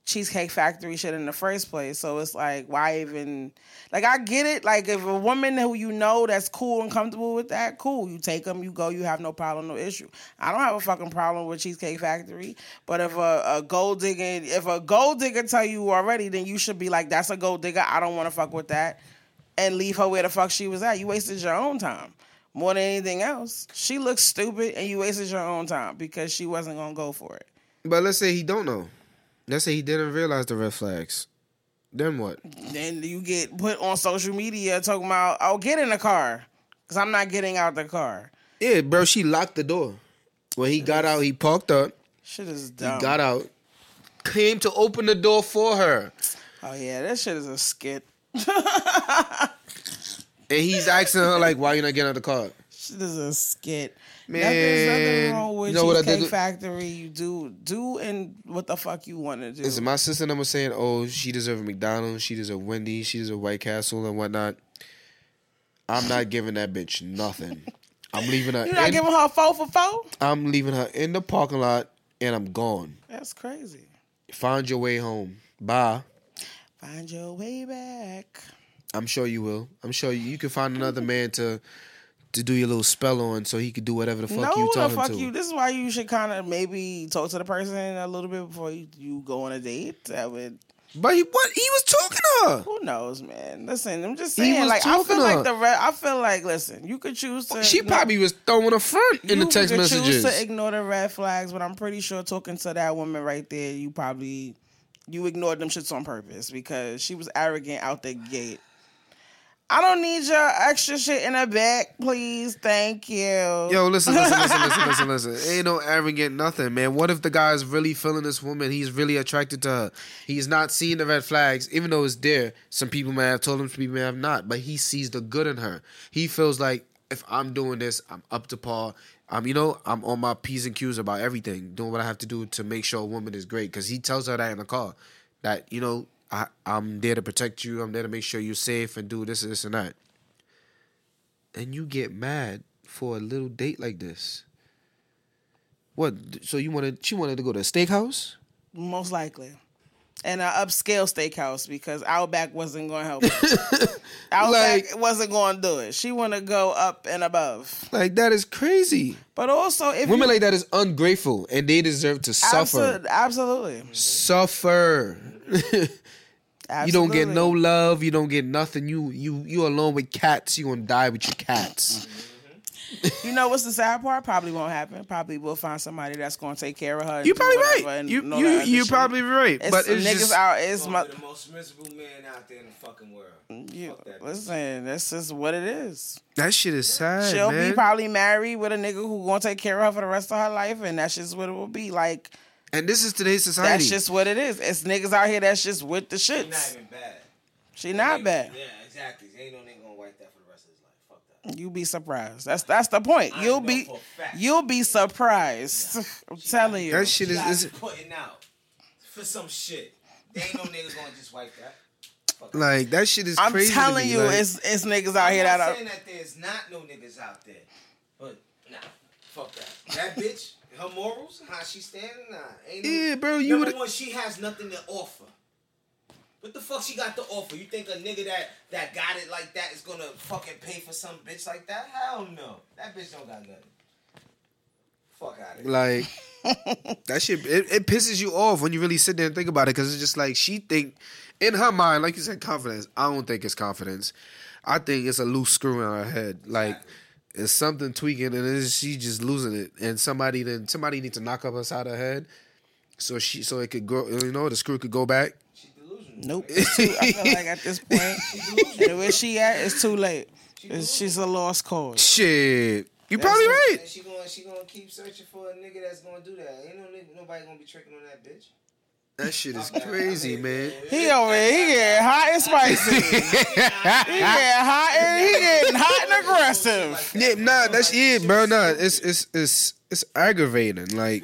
Cheesecake Factory shit in the first place. So it's like, why even... Like, I get it. Like, if a woman who you know that's cool and comfortable with that, cool. You take them, you go, you have no problem, no issue. I don't have a fucking problem with Cheesecake Factory. But if a gold digger tell you already, then you should be like, that's a gold digger. I don't want to fuck with that. And leave her where the fuck she was at. You wasted your own time. More than anything else, she looks stupid and you wasted your own time because she wasn't going to go for it. But let's say he don't know. Let's say he didn't realize the red flags. Then what? Then you get put on social media talking about, oh, get in the car because I'm not getting out the car. Yeah, bro, she locked the door. When he got out, he parked up. Shit is dumb. He got out. Came to open the door for her. Oh, yeah, that shit is a skit. And he's asking her, like, why you not getting out of the car? This is a skit. Man. There's nothing wrong with Cheesecake Factory. You do and what the fuck you want to do. Listen, my sister and I was saying, oh, she deserves a McDonald's, she deserves a Wendy's, she deserves a White Castle and whatnot. I'm not giving that bitch nothing. I'm leaving her. You're not giving her 4 for 4? I'm leaving her in the parking lot and I'm gone. That's crazy. Find your way home. Bye. Find your way back. I'm sure you will. I'm sure you can find another man to do your little spell on so he could do whatever the fuck you tell him to. No, the fuck you. This is why you should kind of maybe talk to the person a little bit before you go on a date. That would... But he was talking to her. Who knows, man? Listen, I'm just saying. Like, I feel like, listen, you could choose to... She probably was throwing a front in the text messages. You could choose to ignore the red flags, but I'm pretty sure talking to that woman right there, you ignored them shits on purpose because she was arrogant out the gate. I don't need your extra shit in the back, please. Thank you. Yo, listen. Ain't no arrogant nothing, man. What if the guy's really feeling this woman? He's really attracted to her. He's not seeing the red flags, even though it's there. Some people may have told him, some people may have not. But he sees the good in her. He feels like, if I'm doing this, I'm up to par. I'm on my P's and Q's about everything, doing what I have to do to make sure a woman is great. Because he tells her that in the car, that, I'm there to protect you. I'm there to make sure you're safe and do this and this and that. And you get mad for a little date like this. What? So she wanted to go to a steakhouse? Most likely. And an upscale steakhouse because Outback wasn't going to help her. Outback wasn't going to do it. She want to go up and above. Like, that is crazy. But also, if women like that is ungrateful and they deserve to suffer. Absolutely. Suffer. Absolutely. You don't get no love. You don't get nothing. You alone with cats. You gonna die with your cats. You know what's the sad part? Probably won't happen. Probably will find somebody that's gonna take care of her. You probably right. You probably right. But it's niggas just, out. It's the most miserable man out there in the fucking world. Listen, that's just what it is. That shit is sad. She'll be probably married with a nigga who gonna take care of her for the rest of her life, and that's just what it will be like. And this is today's society. That's just what it is. It's niggas out here that's just with the shits. She's not even bad. She's not bad. Yeah, exactly. Ain't no nigga gonna wipe that for the rest of his life. Fuck that. You be surprised. That's the point. You'll be surprised. Yeah. I'm telling you. That shit is putting out for some shit. There ain't no niggas gonna just wipe that. Fuck like that shit is crazy. I'm telling you, like, it's niggas out here that are. I'm saying that there's not no niggas out there, but nah, fuck that. That bitch. Her morals, how she standing now. Yeah, bro, you would. Number one, she has nothing to offer. What the fuck she got to offer? You think a nigga that got it like that is gonna fucking pay for some bitch like that? Hell no. That bitch don't got nothing. Fuck out of here. Like, that shit, it pisses you off when you really sit there and think about it, because it's just like she think, in her mind, like you said, confidence. I don't think it's confidence. I think it's a loose screw in her head. Like, yeah. It's something tweaking, and she just losing it. And somebody needs to knock up her side of her head, so it could grow. You know, the screw could go back. She delusional. Nope. I feel like at this point, and where she at, it's too late. She's a lost cause. Shit, you probably right. And she gonna keep searching for a nigga that's gonna do that. Ain't nobody gonna be tricking on that bitch. That shit is crazy, man. He over here, he getting hot and spicy. he getting hot and aggressive. Yeah, nah, that's it, bro. Nah, it's aggravating. Like,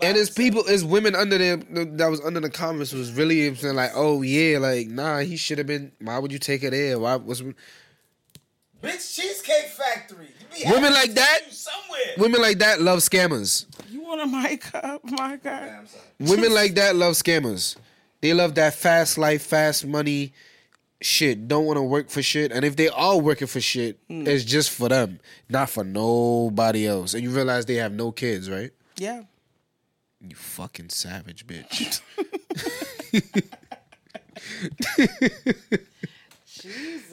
and it's people, it's women under them that was under the comments was really saying like, oh yeah, like nah, he should have been. Why would you take her there? Why was? Bitch, Cheesecake Factory. Women like that. Women like that love scammers. You want a mic up, my guy? Yeah, women like that love scammers. They love that fast life, fast money shit. Don't want to work for shit. And if they are working for shit, it's just for them, not for nobody else. And you realize they have no kids, right? Yeah. You fucking savage, bitch. Jesus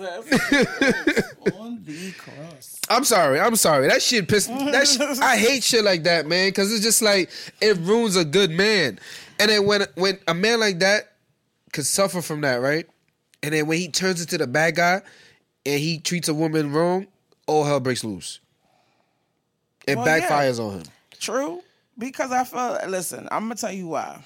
on the cross. I'm sorry. That shit pissed me. I hate shit like that, man, because it's just like it ruins a good man. And then when a man like that could suffer from that, right? And then when he turns into the bad guy and he treats a woman wrong, all hell breaks loose. It backfires on him. True. Because I feel, listen, I'm going to tell you why.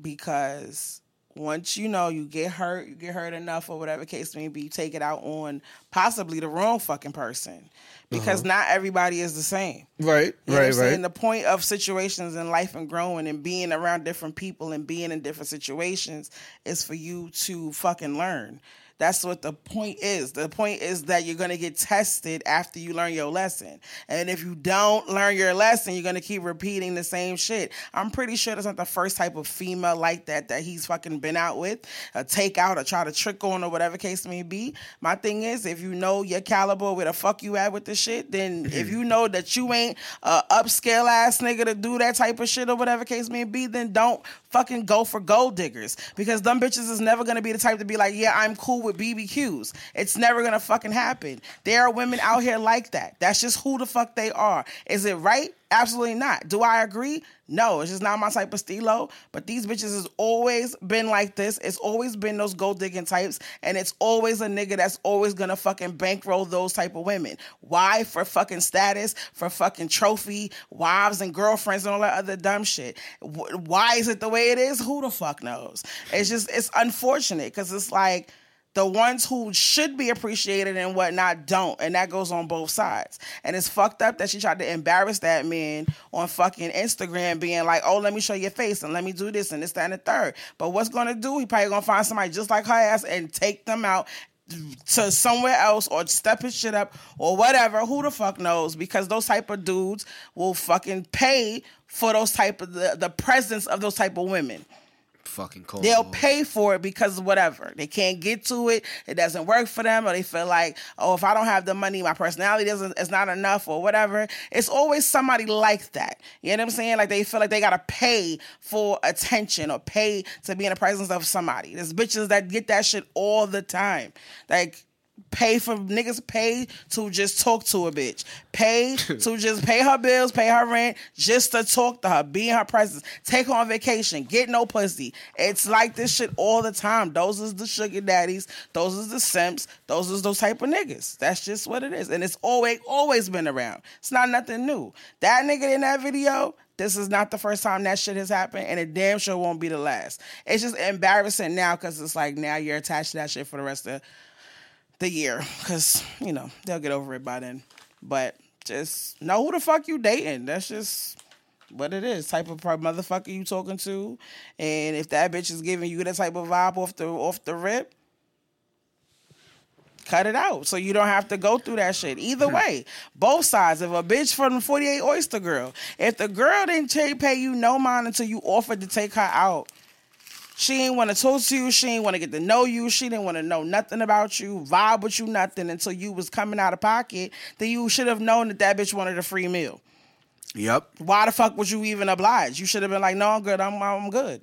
Because once you know you get hurt enough or whatever case may be, you take it out on possibly the wrong fucking person. Because not everybody is the same. Right, you know right. And the point of situations in life and growing and being around different people and being in different situations is for you to fucking learn. That's what the point is. The point is that you're going to get tested after you learn your lesson. And if you don't learn your lesson, you're going to keep repeating the same shit. I'm pretty sure that's not the first type of female like that he's fucking been out with, a takeout or try to trick on or whatever case may be. My thing is, if you know your caliber, where the fuck you at with this shit, then if you know that you ain't a upscale ass nigga to do that type of shit or whatever case may be, then don't fucking go for gold diggers. Because them bitches is never going to be the type to be like, yeah, I'm cool with BBQs. It's never gonna fucking happen. There are women out here like that. That's just who the fuck they are. Is it right? Absolutely not. Do I agree? No, it's just not my type of stilo. But these bitches has always been like this. It's always been those gold digging types, and it's always a nigga that's always gonna fucking bankroll those type of women. Why? For fucking status, for fucking trophy, wives and girlfriends and all that other dumb shit. Why is it the way it is? Who the fuck knows? It's just, it's unfortunate because it's like, the ones who should be appreciated and whatnot don't. And that goes on both sides. And it's fucked up that she tried to embarrass that man on fucking Instagram being like, oh, let me show your face and let me do this and this, that, and the third. But what's going to do? He probably going to find somebody just like her ass and take them out to somewhere else or step his shit up or whatever. Who the fuck knows? Because those type of dudes will fucking pay for those type of the presence of those type of women. Fucking cold. They'll pay for it because of whatever. They can't get to it. It doesn't work for them, or they feel like, oh, if I don't have the money, my personality doesn't. It's not enough, or whatever. It's always somebody like that. You know what I'm saying? Like they feel like they gotta pay for attention or pay to be in the presence of somebody. There's bitches that get that shit all the time. Like pay to just talk to a bitch. Pay to just pay her bills, pay her rent, just to talk to her, be in her presence, take her on vacation, get no pussy. It's like this shit all the time. Those is the sugar daddies, those is the simps, those is those type of niggas. That's just what it is. And it's always been around. It's not nothing new. That nigga in that video, this is not the first time that shit has happened, and it damn sure won't be the last. It's just embarrassing now because it's like now you're attached to that shit for the rest of the year, because, you know, they'll get over it by then. But just know who the fuck you dating. That's just what it is. Type of motherfucker you talking to. And if that bitch is giving you that type of vibe off the rip, cut it out so you don't have to go through that shit. Either way, both sides. If a bitch from 48 Oyster Girl, if the girl didn't pay you no mind until you offered to take her out, she ain't want to talk to you. She ain't want to get to know you. She didn't want to know nothing about you, vibe with you, nothing until you was coming out of pocket. Then you should have known that bitch wanted a free meal. Yep. Why the fuck would you even oblige? You should have been like, no, I'm good. I'm good.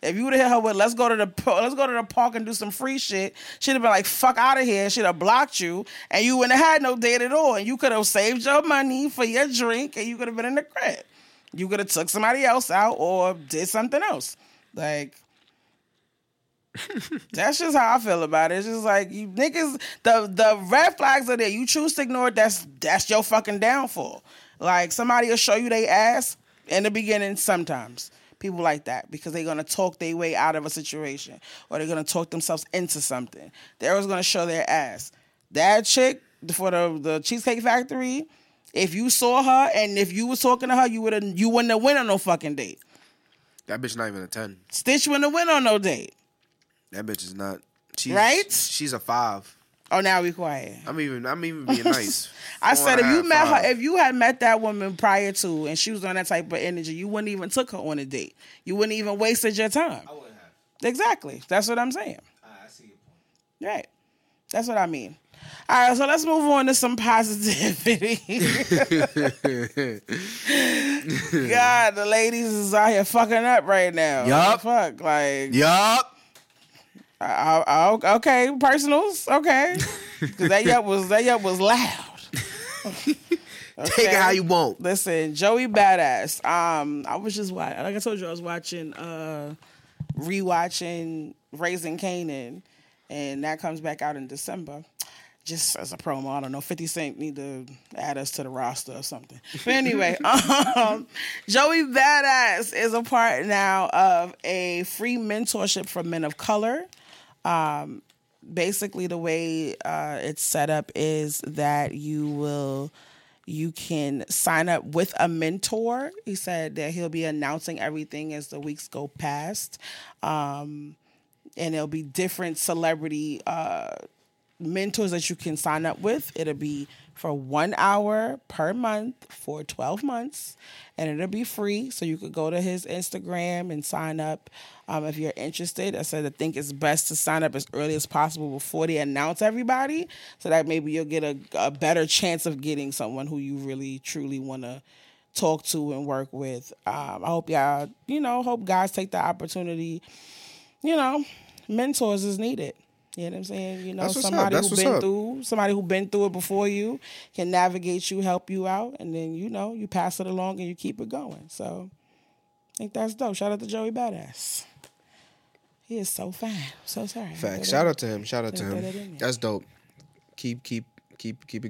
If you would have hit her with, let's go to the park and do some free shit, she'd have been like, fuck out of here. She'd have blocked you, and you wouldn't have had no date at all. And you could have saved your money for your drink, and you could have been in the crib. You could have took somebody else out or did something else. Like, that's just how I feel about it. It's just like, you niggas, the red flags are there. You choose to ignore it, that's your fucking downfall. Like, somebody will show you they ass in the beginning sometimes. people like that because they're going to talk their way out of a situation or they're going to talk themselves into something. They're always going to show their ass. That chick for the Cheesecake Factory, if you saw her and if you was talking to her, you wouldn't have went on no fucking date. That bitch not even a 10. Stitch wouldn't have went on no date. That bitch is not. Right? She's a 5. Oh, now we quiet. I'm even being nice. I said if you had met that woman prior to and she was on that type of energy, you wouldn't even took her on a date. You wouldn't even wasted your time. I wouldn't have. Exactly. That's what I'm saying. I see your point. Right. That's what I mean. All right, so let's move on to some positivity. God, the ladies is out here fucking up right now. Yup. Fuck, like. Yup. Okay, personals. Okay, because that yup was loud. Okay. Take it how you want. Listen, Joey Badass. I was just watching. Like I told you, I was watching, rewatching Raising Kanan, and that comes back out in December. Just as a promo, I don't know. 50 Cent need to add us to the roster or something. But anyway, Joey Badass is a part now of a free mentorship for men of color. Basically, the way it's set up is that you can sign up with a mentor. He said that he'll be announcing everything as the weeks go past, and there'll be different celebrity mentors that you can sign up with. It'll be for 1 hour per month for 12 months, and it'll be free. So you could go to his Instagram and sign up if you're interested. I said I think it's best to sign up as early as possible before they announce everybody, so that maybe you'll get a better chance of getting someone who you really truly want to talk to and work with. I hope y'all, hope guys take the opportunity. Mentors is needed. You know what I'm saying? Somebody who's been through it before you can navigate you, help you out, and then, you pass it along and you keep it going. So I think that's dope. Shout out to Joey Badass. He is so fine. I'm so sorry. Facts. Shout out to him. That's dope. Keep it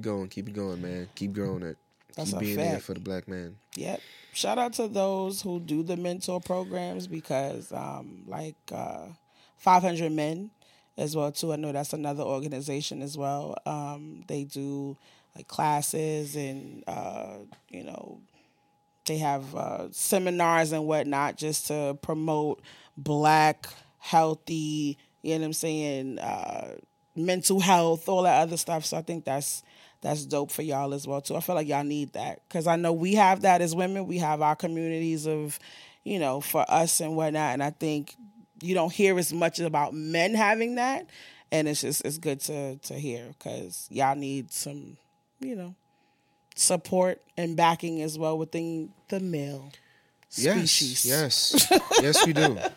going. Keep it going, man. Keep growing it. That's keep being there for the black man. Yep. Shout out to those who do the mentor programs because 500 Men as well too. I know that's another organization as well. They do like classes and they have seminars and whatnot just to promote black healthy, mental health, all that other stuff. So I think that's dope for y'all as well too. I feel like y'all need that because I know we have that as women. We have our communities of, for us and whatnot, and I think you don't hear as much about men having that, and it's good to hear because y'all need some, support and backing as well within the male species. Yes, yes we do. Okay.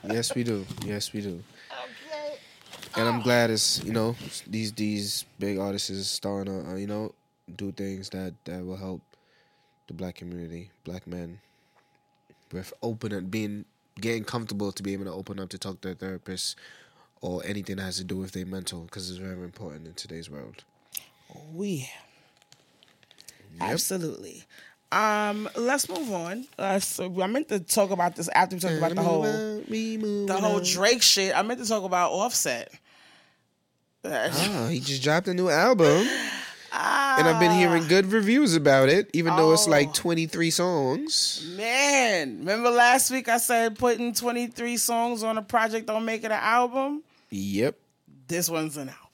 And I'm glad it's these big artists is starting to do things that will help the black community, black men, with open and being. Getting comfortable to be able to open up to talk to a therapist or anything that has to do with their mental, because it's very important in today's world. Oh, yeah. Yep. Absolutely. Let's move on. I meant to talk about this after we talk about the whole Drake shit. I meant to talk about Offset. He just dropped a new album. And I've been hearing good reviews about it, even though it's like 23 songs. Man, remember last week I said putting 23 songs on a project don't make it an album? Yep. This one's an album.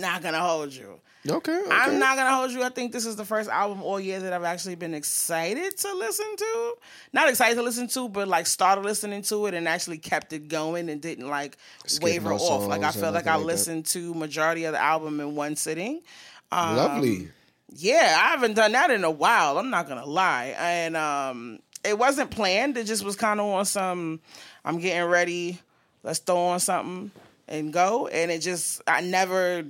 Not going to hold you. Okay. I'm not going to hold you. I think this is the first album all year that I've actually been excited to listen to. Not excited to listen to, but like started listening to it and actually kept it going and didn't like waver off. Like I felt like I listened to majority of the album in one sitting. Lovely. Yeah, I haven't done that in a while. I'm not going to lie. And it wasn't planned. It just was kind of on some, I'm getting ready, let's throw on something and go. And I never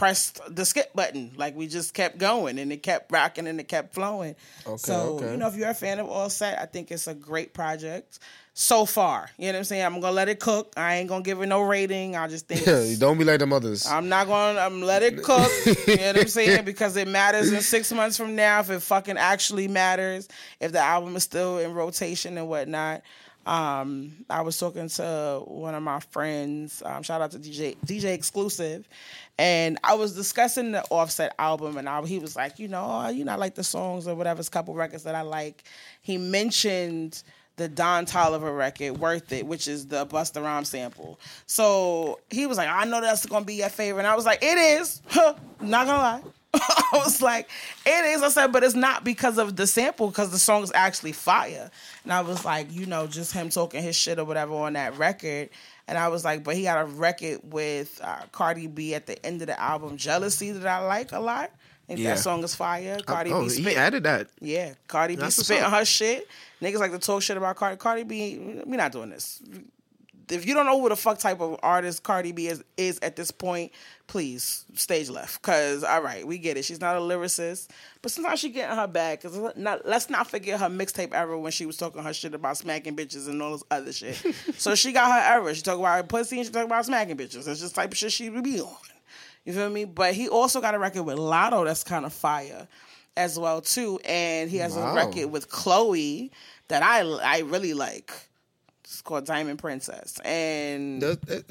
pressed the skip button. Like, we just kept going, and it kept rocking, and it kept flowing. Okay, so, okay. You know, if you're a fan of Offset, I think it's a great project so far. You know what I'm saying? I'm going to let it cook. I ain't going to give it no rating. I just think... Don't be like them others. I'm not going to... I'm let it cook. You know what I'm saying? Because it matters in 6 months from now, if it fucking actually matters, if the album is still in rotation and whatnot. I was talking to one of my friends, shout out to DJ Exclusive, and I was discussing the Offset album, and he was like, I like the songs or whatever, it's a couple records that I like. He mentioned the Don Toliver record, Worth It, which is the Busta Rhymes sample. So he was like, I know that's going to be your favorite. And I was like, it is. Not going to lie. I was like, it is. I said, but it's not because of the sample, because the song is actually fire. And I was like, just him talking his shit or whatever on that record. And I was like, but he got a record with Cardi B at the end of the album, Jealousy, that I like a lot. I think that song is fire. Cardi B spit. He added that. Yeah, Cardi B spit on her shit. Niggas like to talk shit about Cardi. Cardi B, we not doing this. If you don't know who the fuck type of artist Cardi B is at this point, please, stage left. Because, all right, we get it. She's not a lyricist. But sometimes she getting her bag. Because let's not forget her mixtape era when she was talking her shit about smacking bitches and all this other shit. So she got her era. She talk about her pussy and she talk about smacking bitches. That's just the type of shit she would be on. You feel me? But he also got a record with Lotto that's kind of fire as well, too. And he has a record with Chloe that I really like. It's called Diamond Princess, and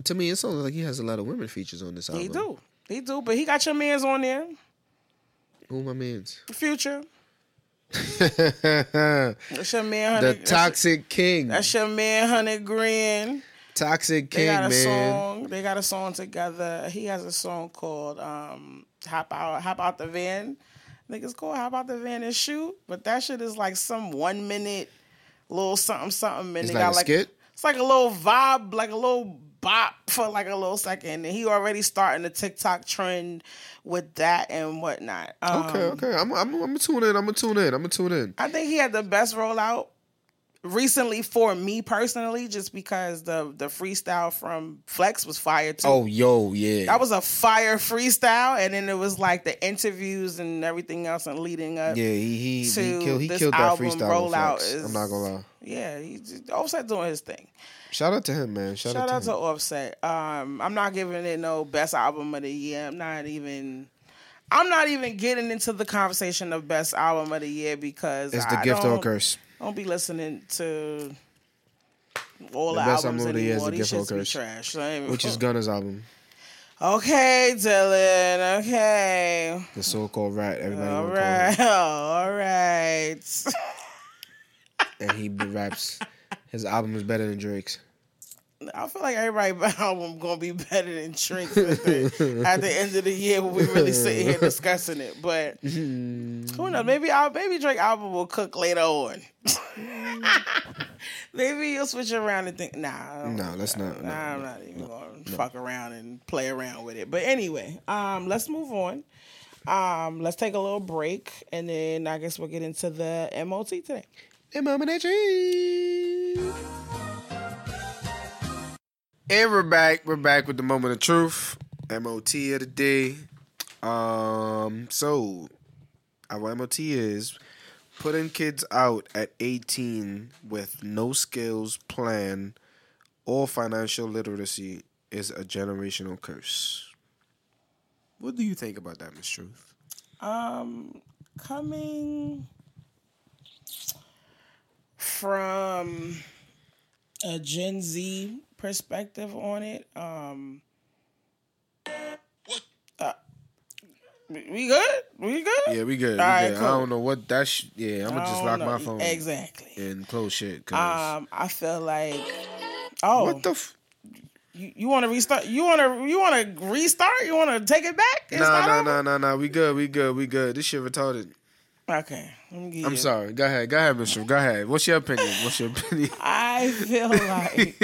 to me, it sounds like he has a lot of women features on this album. He do, but he got your mans on there. Who my mans? Future. That's your man. The Toxic King. That's your man, 100 Grand. Toxic King, man. They got a song together. He has a song called "Hop Out the Van." I think it's called "Hop Out the Van and Shoot," but that shit is like some 1 minute. Little something, something, and it's they like got a like skit? It's like a little vibe, like a little bop for like a little second, and he already starting the TikTok trend with that and whatnot. Okay, I'm gonna tune in. I think he had the best rollout recently for me personally, just because the freestyle from Flex was fire too. Oh, yo, yeah, that was a fire freestyle, and then it was like the interviews and everything else and leading up. Yeah, he killed that freestyle rollout. I'm not gonna lie. Yeah, Offset doing his thing. Shout out to him, man. Shout out to Offset. I'm not giving it no best album of the year. I'm not even getting into the conversation of best album of the year because it's the gift or a curse. I don't be listening to all the albums anymore. These shits be trash. Which is Gunna's album. Okay, Dylan. Okay. The so-called rat. Everybody all right. It. All right. And he raps. His album is better than Drake's. I feel like everybody's album going to be better than Drake's at the end of the year when we really sitting here discussing it. But who knows? Maybe Drake's album will cook later on. Maybe you'll switch around and think, let's not. I'm not even going to fuck around and play around with it. But anyway, let's move on. Let's take a little break, and then I guess we'll get into the MOT today. And we're back with the moment of truth, MOT of the day. So our MOT is putting kids out at 18 with no skills, plan, or financial literacy is a generational curse. What do you think about that, Ms. Truth? Coming from a Gen Z perspective on it. We good? Yeah, we good. All right, cool. I don't know what that. I'm gonna just lock my phone exactly and close shit. Cause I feel like what the. You want to restart? You want to restart? You want to take it back? Nah. We good. This shit retarded. Okay. I'm sorry. Go ahead, Mr. Go ahead. What's your opinion? I feel like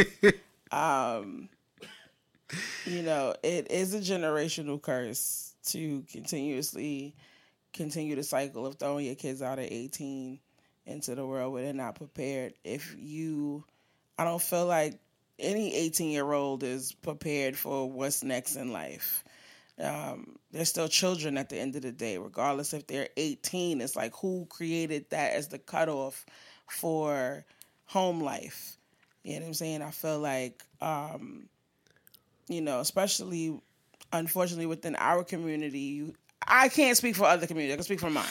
it is a generational curse to continue the cycle of throwing your kids out at 18 into the world where they're not prepared. I don't feel like any 18-year-old is prepared for what's next in life. They're still children at the end of the day, regardless if they're 18. It's like, who created that as the cutoff for home life? You know what I'm saying? I feel like, you know, especially, unfortunately, within our community, I can't speak for other communities. I can speak for mine.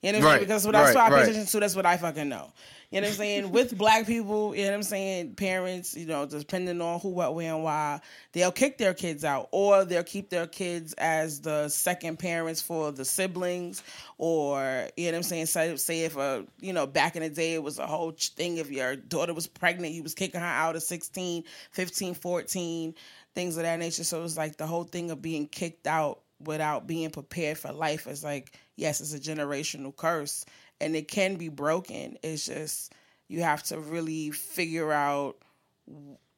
You know what I'm saying? Because that's what I pay attention to. That's what I fucking know. You know what I'm saying? With black people, you know what I'm saying? Parents, you know, depending on who, what, where, and why, they'll kick their kids out, or they'll keep their kids as the second parents for the siblings, or, you know what I'm saying? Say if, you know, back in the day, it was a whole thing. If your daughter was pregnant, you was kicking her out at 16, 15, 14, things of that nature. So it was like the whole thing of being kicked out without being prepared for life is like, yes, it's a generational curse, and it can be broken. It's just you have to really figure out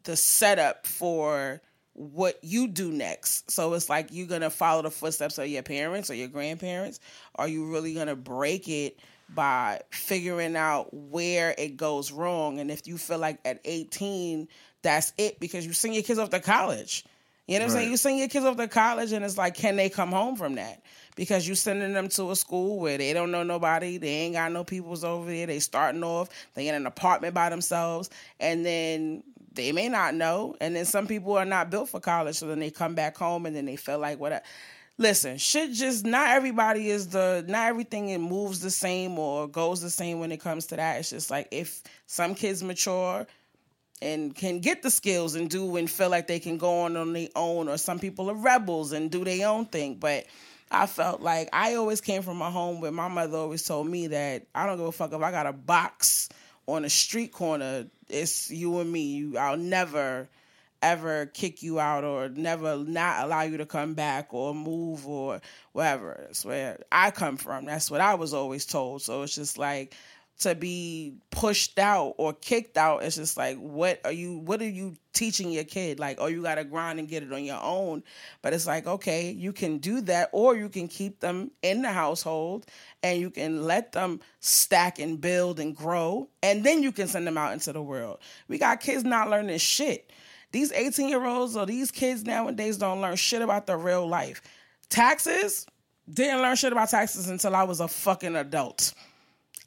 the setup for what you do next. So it's like, you're going to follow the footsteps of your parents or your grandparents. Are you really going to break it by figuring out where it goes wrong? And if you feel like at 18, that's it, because you send your kids off to college. You know what I'm saying? You send your kids off to college, and it's like, can they come home from that? Because you sending them to a school where they don't know nobody, they ain't got no peoples over there, they starting off, they in an apartment by themselves, and then they may not know, and then some people are not built for college, so then they come back home, and then they feel like, what? Listen, shit just, not everything, it moves the same or goes the same when it comes to that. It's just like, if some kids mature and can get the skills and do and feel like they can go on their own, or some people are rebels and do their own thing. But I felt like I always came from a home where my mother always told me that I don't give a fuck if I got a box on a street corner, it's you and me. I'll never, ever kick you out or never not allow you to come back or move or whatever. That's where I come from. That's what I was always told. So it's just like, to be pushed out or kicked out, it's just like, what are you teaching your kid? Like, oh, you got to grind and get it on your own. But it's like, okay, you can do that, or you can keep them in the household and you can let them stack and build and grow, and then you can send them out into the world. We got kids not learning shit. These 18-year-olds or these kids nowadays don't learn shit about the real life. Taxes? Didn't learn shit about taxes until I was a fucking adult.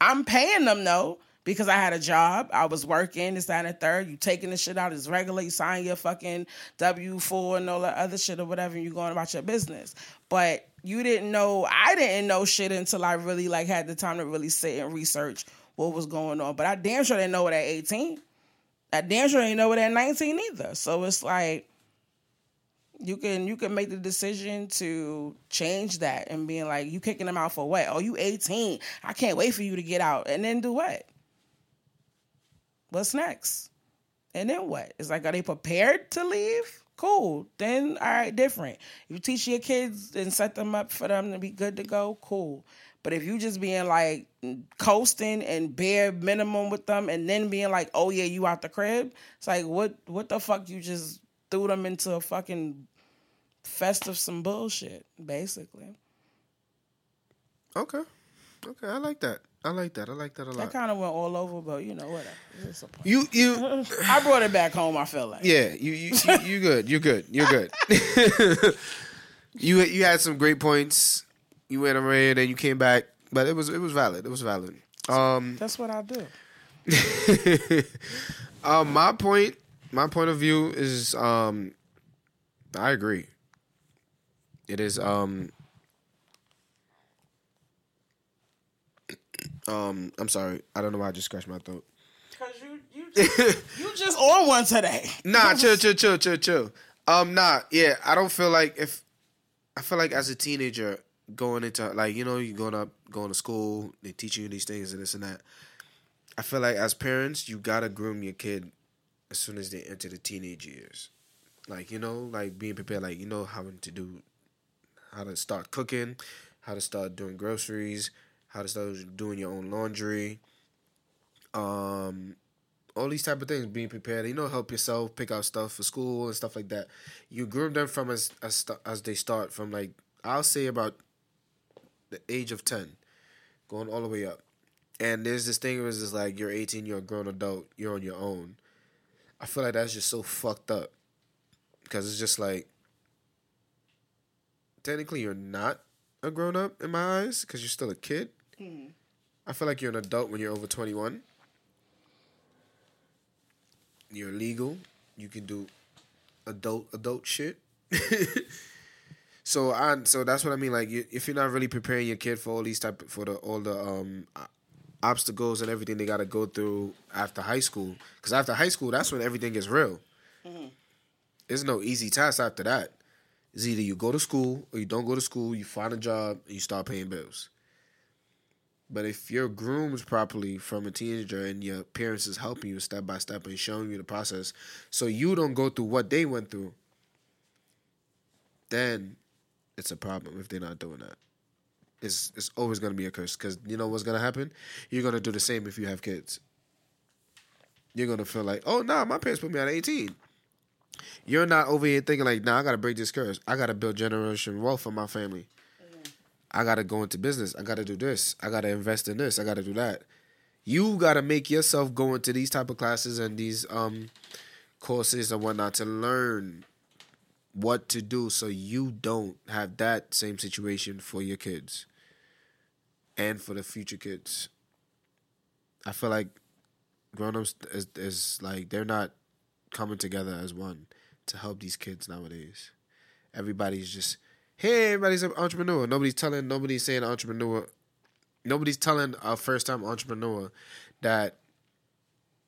I'm paying them, though, because I had a job. I was working, this, that, and the third. You taking the shit out as regular. You sign your fucking W-4 and all that other shit or whatever, and you going about your business. But you didn't know, I didn't know shit until I really, like, had the time to really sit and research what was going on. But I damn sure didn't know it at 18. I damn sure didn't know it at 19 either. So it's like, you can make the decision to change that and being like, you kicking them out for what? Oh, you 18. I can't wait for you to get out. And then do what? What's next? And then what? It's like, are they prepared to leave? Cool. Then, all right, different. You teach your kids and set them up for them to be good to go, cool. But if you just being like coasting and bare minimum with them and then being like, oh, yeah, you out the crib, it's like, what the fuck you just threw them into a fucking fest of some bullshit, basically. Okay, I like that a lot. That kind of went all over, but you know, whatever. It's a point. You I brought it back home, I feel like. Yeah, you're good. You had some great points. You went around and you came back, but it was valid. It was valid. That's what I do. My point of view is, I agree. It is, I'm sorry. I don't know why I just scratched my throat. Cause you just on one today. Nah, chill. I don't feel like I feel like as a teenager going into, like, you know, you're going to school, they teach you these things and this and that. I feel like as parents, you gotta groom your kid as soon as they enter the teenage years. Like, you know, like being prepared, like, you know, how to start cooking, how to start doing groceries, how to start doing your own laundry, all these type of things, being prepared, you know, help yourself, pick out stuff for school and stuff like that. You groom them from as they start from, like, I'll say about the age of 10, going all the way up. And there's this thing where it's just like, you're 18, you're a grown adult, you're on your own. I feel like that's just so fucked up, because it's just like technically you're not a grown up in my eyes because you're still a kid. Mm. I feel like you're an adult when you're over 21. You're legal. You can do adult shit. So that's what I mean. Like, if you're not really preparing your kid for all these all the obstacles and everything they got to go through after high school, because after high school, that's when everything gets real. Mm-hmm. There's no easy task after that. It's either you go to school or you don't go to school. You find a job and you start paying bills. But if you're groomed properly from a teenager and your parents is helping you step by step and showing you the process so you don't go through what they went through, then it's a problem if they're not doing that. It's always going to be a curse because you know what's going to happen? You're going to do the same if you have kids. You're going to feel like, oh, nah, my parents put me out at 18. You're not over here thinking like, nah, I got to break this curse. I got to build generational wealth for my family. I got to go into business. I got to do this. I got to invest in this. I got to do that. You got to make yourself go into these type of classes and these courses and whatnot to learn what to do so you don't have that same situation for your kids and for the future kids. I feel like grown-ups is like they're not coming together as one to help these kids nowadays. Everybody's just... Hey, everybody's an entrepreneur. Nobody's saying entrepreneur. Nobody's telling a first-time entrepreneur that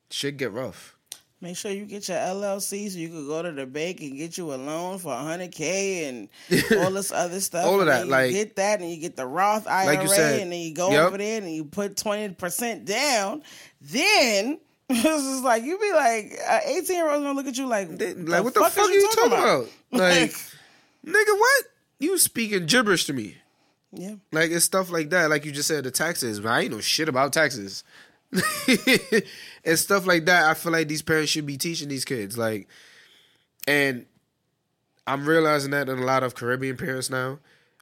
shit get rough. Make sure you get your LLC so you can go to the bank and get you a loan for $100K and all this other stuff. All of that. You like, get that and you get the Roth IRA like you said, and then you go over there and you put 20% down. Then... It's just like, you be like, an 18-year-old's going to look at you like, what the fuck are you talking about? Like, nigga, what? You speaking gibberish to me. Yeah. Like, it's stuff like that. Like you just said, the taxes. But I ain't no shit about taxes. It's stuff like that. I feel like these parents should be teaching these kids. Like, and I'm realizing that in a lot of Caribbean parents now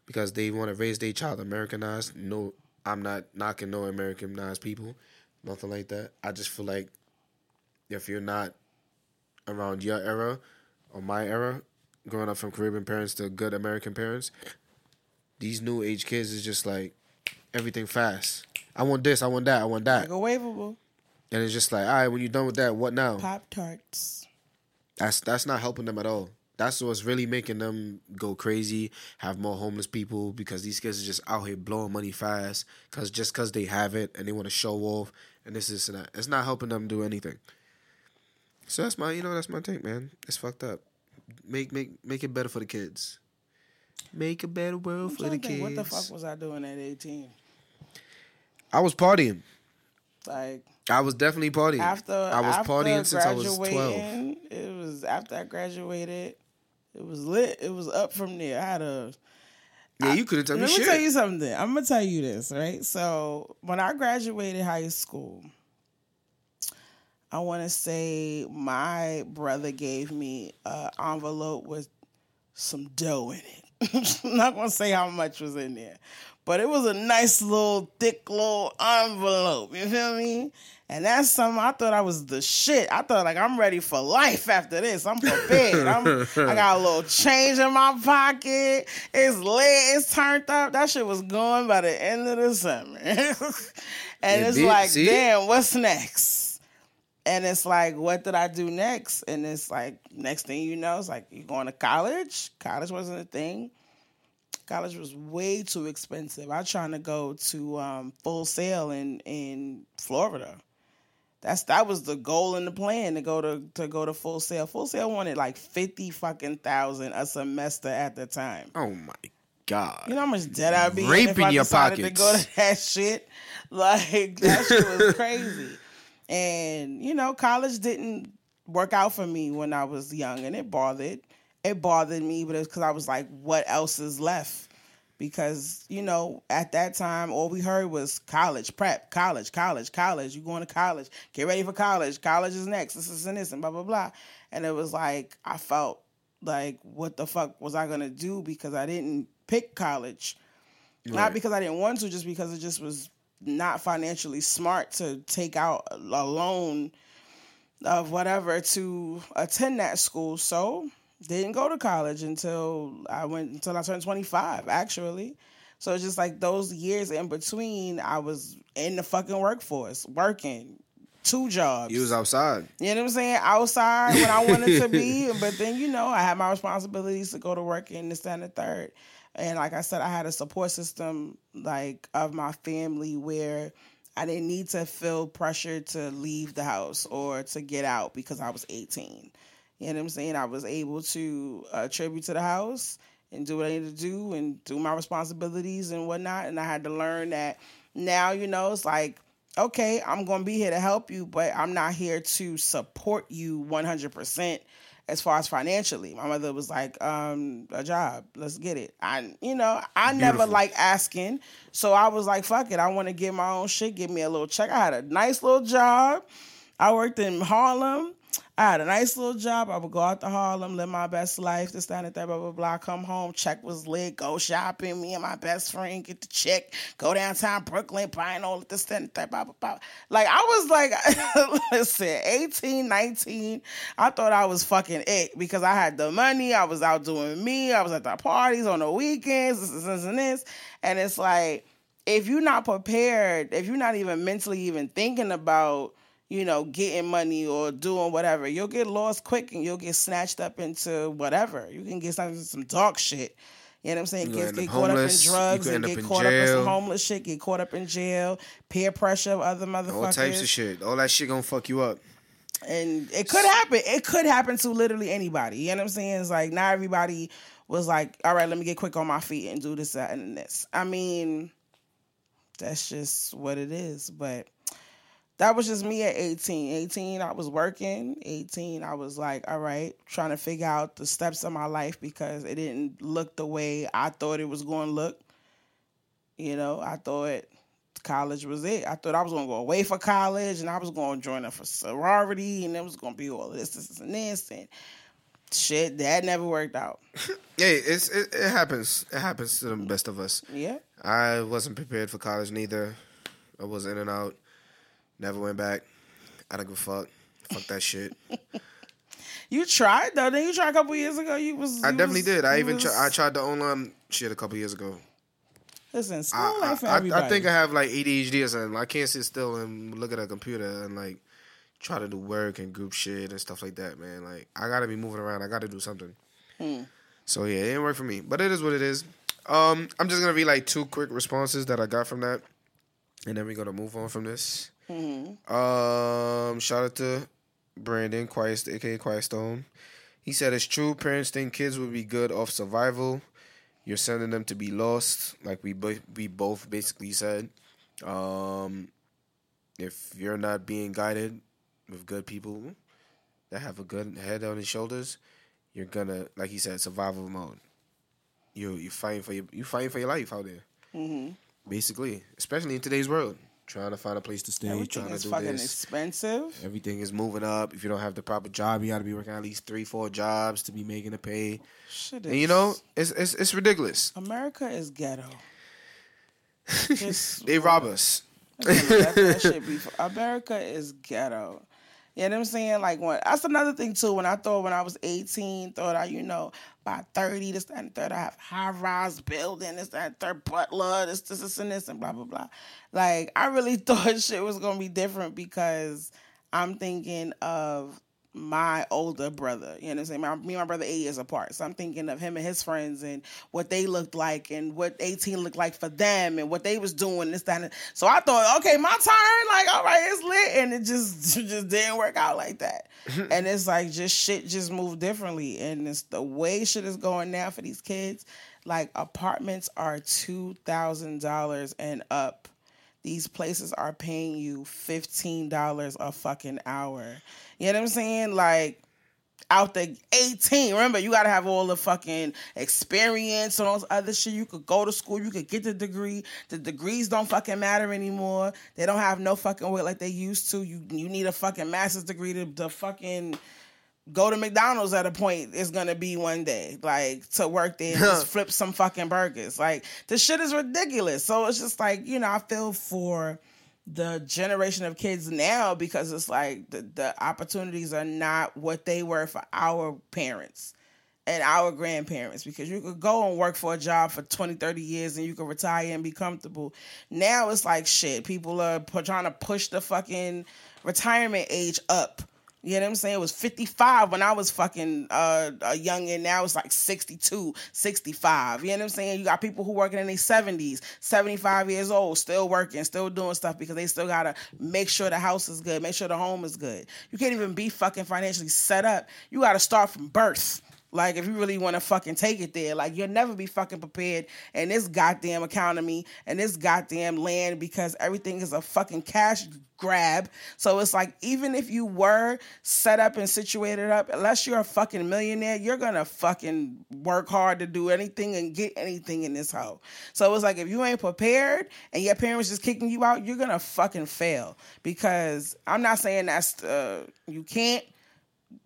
because they want to raise their child Americanized. No, I'm not knocking no Americanized people. Nothing like that. I just feel like if you're not around your era or my era, growing up from Caribbean parents to good American parents, these new age kids is just like everything fast. I want this, I want that, I want that. Like a waveable. And it's just like, all right, when you're done with that, what now? Pop-Tarts. That's not helping them at all. That's what's really making them go crazy, have more homeless people because these kids are just out here blowing money fast because they have it and they want to show off and this and that. It's not helping them do anything. So that's my take, man. It's fucked up. Make it better for the kids. Make a better world for the kids. What the fuck was I doing at 18? I was partying. Like I was definitely partying. After partying since I was 12. It was after I graduated. It was lit. It was up from there. You couldn't tell me shit. Let me tell you something. I'm gonna tell you this, right? So when I graduated high school, I want to say my brother gave me an envelope with some dough in it. I'm not going to say how much was in there, but it was a nice little, thick little envelope. You feel me? And that's something I thought I was the shit. I thought, like, I'm ready for life after this. I'm prepared. I got a little change in my pocket. It's lit. It's turned up. That shit was going by the end of the summer. Damn, what's next? And it's like, what did I do next? And it's like, next thing you know, it's like, you're going to college? College wasn't a thing. College was way too expensive. I was trying to go to Full Sail in Florida. That was the goal and the plan, to go to Full Sail. Full Sail wanted like $50,000 a semester at the time. Oh, my God. You know how much debt I'd be raping in if I decided to go to that shit? Like, that shit was crazy. And, you know, college didn't work out for me when I was young, and it bothered me, but it's because I was like, what else is left? Because, you know, at that time, all we heard was college prep, college. You going to college, get ready for college is next, this and this, and blah, blah, blah. And it was like, I felt like, what the fuck was I going to do? Because I didn't pick college. Right. Not because I didn't want to, just because it just was not financially smart to take out a loan of whatever to attend that school. So Didn't go to college until I turned 25, actually. So it's just like those years in between, I was in the fucking workforce, working 2 jobs. You was outside. You know what I'm saying? Outside when I wanted to be. But then, you know, I had my responsibilities to go to work and this, that, and the third. And like I said, I had a support system, like, of my family where I didn't need to feel pressure to leave the house or to get out because I was 18. You know what I'm saying? I was able to attribute to the house and do what I needed to do and do my responsibilities and whatnot. And I had to learn that now, you know, it's like, okay, I'm going to be here to help you, but I'm not here to support you 100% as far as financially. My mother was like, a job, let's get it. I never like asking. So I was like, fuck it. I want to get my own shit. Give me a little check. I had a nice little job. I worked in Harlem. I had a nice little job. I would go out to Harlem, live my best life, this, that, and that, blah, blah, blah. Come home, check was lit, go shopping. Me and my best friend get the check, go downtown Brooklyn, buying all of this, that, and that, blah, blah, blah. Like, I was like, listen, 18, 19, I thought I was fucking it because I had the money. I was out doing me. I was at the parties on the weekends, this. And it's like, if you're not prepared, if you're not even mentally even thinking about, you know, getting money or doing whatever, you'll get lost quick and you'll get snatched up into whatever. You can get some dark shit. You know what I'm saying? Get caught up in drugs and get caught up in some homeless shit, get caught up in jail, peer pressure of other motherfuckers. All types of shit. All that shit gonna fuck you up. And it could happen. It could happen to literally anybody. You know what I'm saying? It's like, not everybody was like, all right, let me get quick on my feet and do this, that, and this. I mean, that's just what it is, but that was just me at 18. 18, I was working. 18, I was like, all right, trying to figure out the steps of my life because it didn't look the way I thought it was going to look. You know, I thought college was it. I thought I was going to go away for college and I was going to join a sorority and it was going to be all this, and shit, that never worked out. Yeah, it happens. It happens to the best of us. Yeah. I wasn't prepared for college neither. I was in and out. Never went back. I don't give a fuck. Fuck that shit. You tried though. Didn't you try a couple years ago? I definitely did. I tried the online shit a couple years ago. Listen, school life for everybody. I think I have like ADHD or something. I can't sit still and look at a computer and like try to do work and group shit and stuff like that, man. Like, I gotta be moving around. I gotta do something. So yeah, it didn't work for me. But it is what it is. I'm just gonna read like 2 quick responses that I got from that, and then we're gonna move on from this. Mm-hmm. Shout out to Brandon, Quiet, aka Quiet Stone. He said, it's true, parents think kids will be good off survival. You're sending them to be lost, like we both basically said. If you're not being guided with good people that have a good head on his shoulders, you're gonna, like he said, survival mode. You fighting for your life out there. Mm-hmm. Basically, especially in today's world. Trying to find a place to stay. Everything is fucking expensive. Everything is moving up. If you don't have the proper job, you got to be working at least 3-4 jobs to be making the pay. Shit, and you know, it's ridiculous. America is ghetto. They rob us. That shit be. America is ghetto. You know what I'm saying? Like, that's another thing, too. When I thought when I was 18, by 30, this, that, and third, I have high-rise building, this, that, and third, butler, this, and blah, blah, blah. Like, I really thought shit was going to be different because I'm thinking of my older brother. You know what I'm saying? Me and my brother 8 years apart. So I'm thinking of him and his friends and what they looked like and what 18 looked like for them and what they was doing, this, that, and so I thought, okay, my turn, like, all right, it's lit. And it just didn't work out like that. And it's like, just shit just moved differently. And it's the way shit is going now for these kids. Like, apartments are $2,000 and up. These places are paying you $15 a fucking hour. You know what I'm saying? Like, out the 18, remember, you got to have all the fucking experience and all this other shit. You could go to school. You could get the degree. The degrees don't fucking matter anymore. They don't have no fucking weight like they used to. You need a fucking master's degree to fucking go to McDonald's at a point. It's going to be one day, like, to work there and just flip some fucking burgers. Like, this shit is ridiculous. So it's just like, you know, I feel for the generation of kids now because it's like the opportunities are not what they were for our parents. and our grandparents, because you could go and work for a job for 20, 30 years and you could retire and be comfortable. Now it's like shit. People are trying to push the fucking retirement age up. You know what I'm saying? It was 55 when I was fucking a youngin'. Now it's like 62, 65. You know what I'm saying? You got people who working in their 70s, 75 years old, still working, still doing stuff because they still got to make sure the house is good, make sure the home is good. You can't even be fucking financially set up. You got to start from birth. Like, if you really want to fucking take it there, like, you'll never be fucking prepared in this goddamn economy and this goddamn land because everything is a fucking cash grab. So it's like, even if you were set up and situated up, unless you're a fucking millionaire, you're going to fucking work hard to do anything and get anything in this hoe. So it's like, if you ain't prepared and your parents just kicking you out, you're going to fucking fail. Because I'm not saying that's, you can't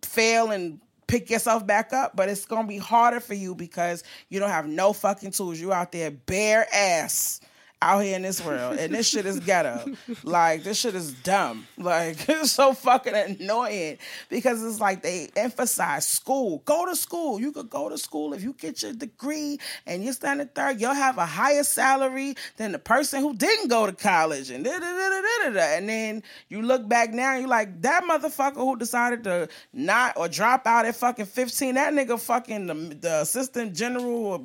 fail and pick yourself back up, but it's going to be harder for you because you don't have no fucking tools. You out there bare ass out here in this world. And this shit is ghetto. Like, this shit is dumb. Like, it's so fucking annoying because it's like they emphasize school. Go to school. You could go to school. If you get your degree and you're standing third, you'll have a higher salary than the person who didn't go to college. And and then you look back now and you're like, that motherfucker who decided to not or drop out at fucking 15, that nigga fucking the assistant general or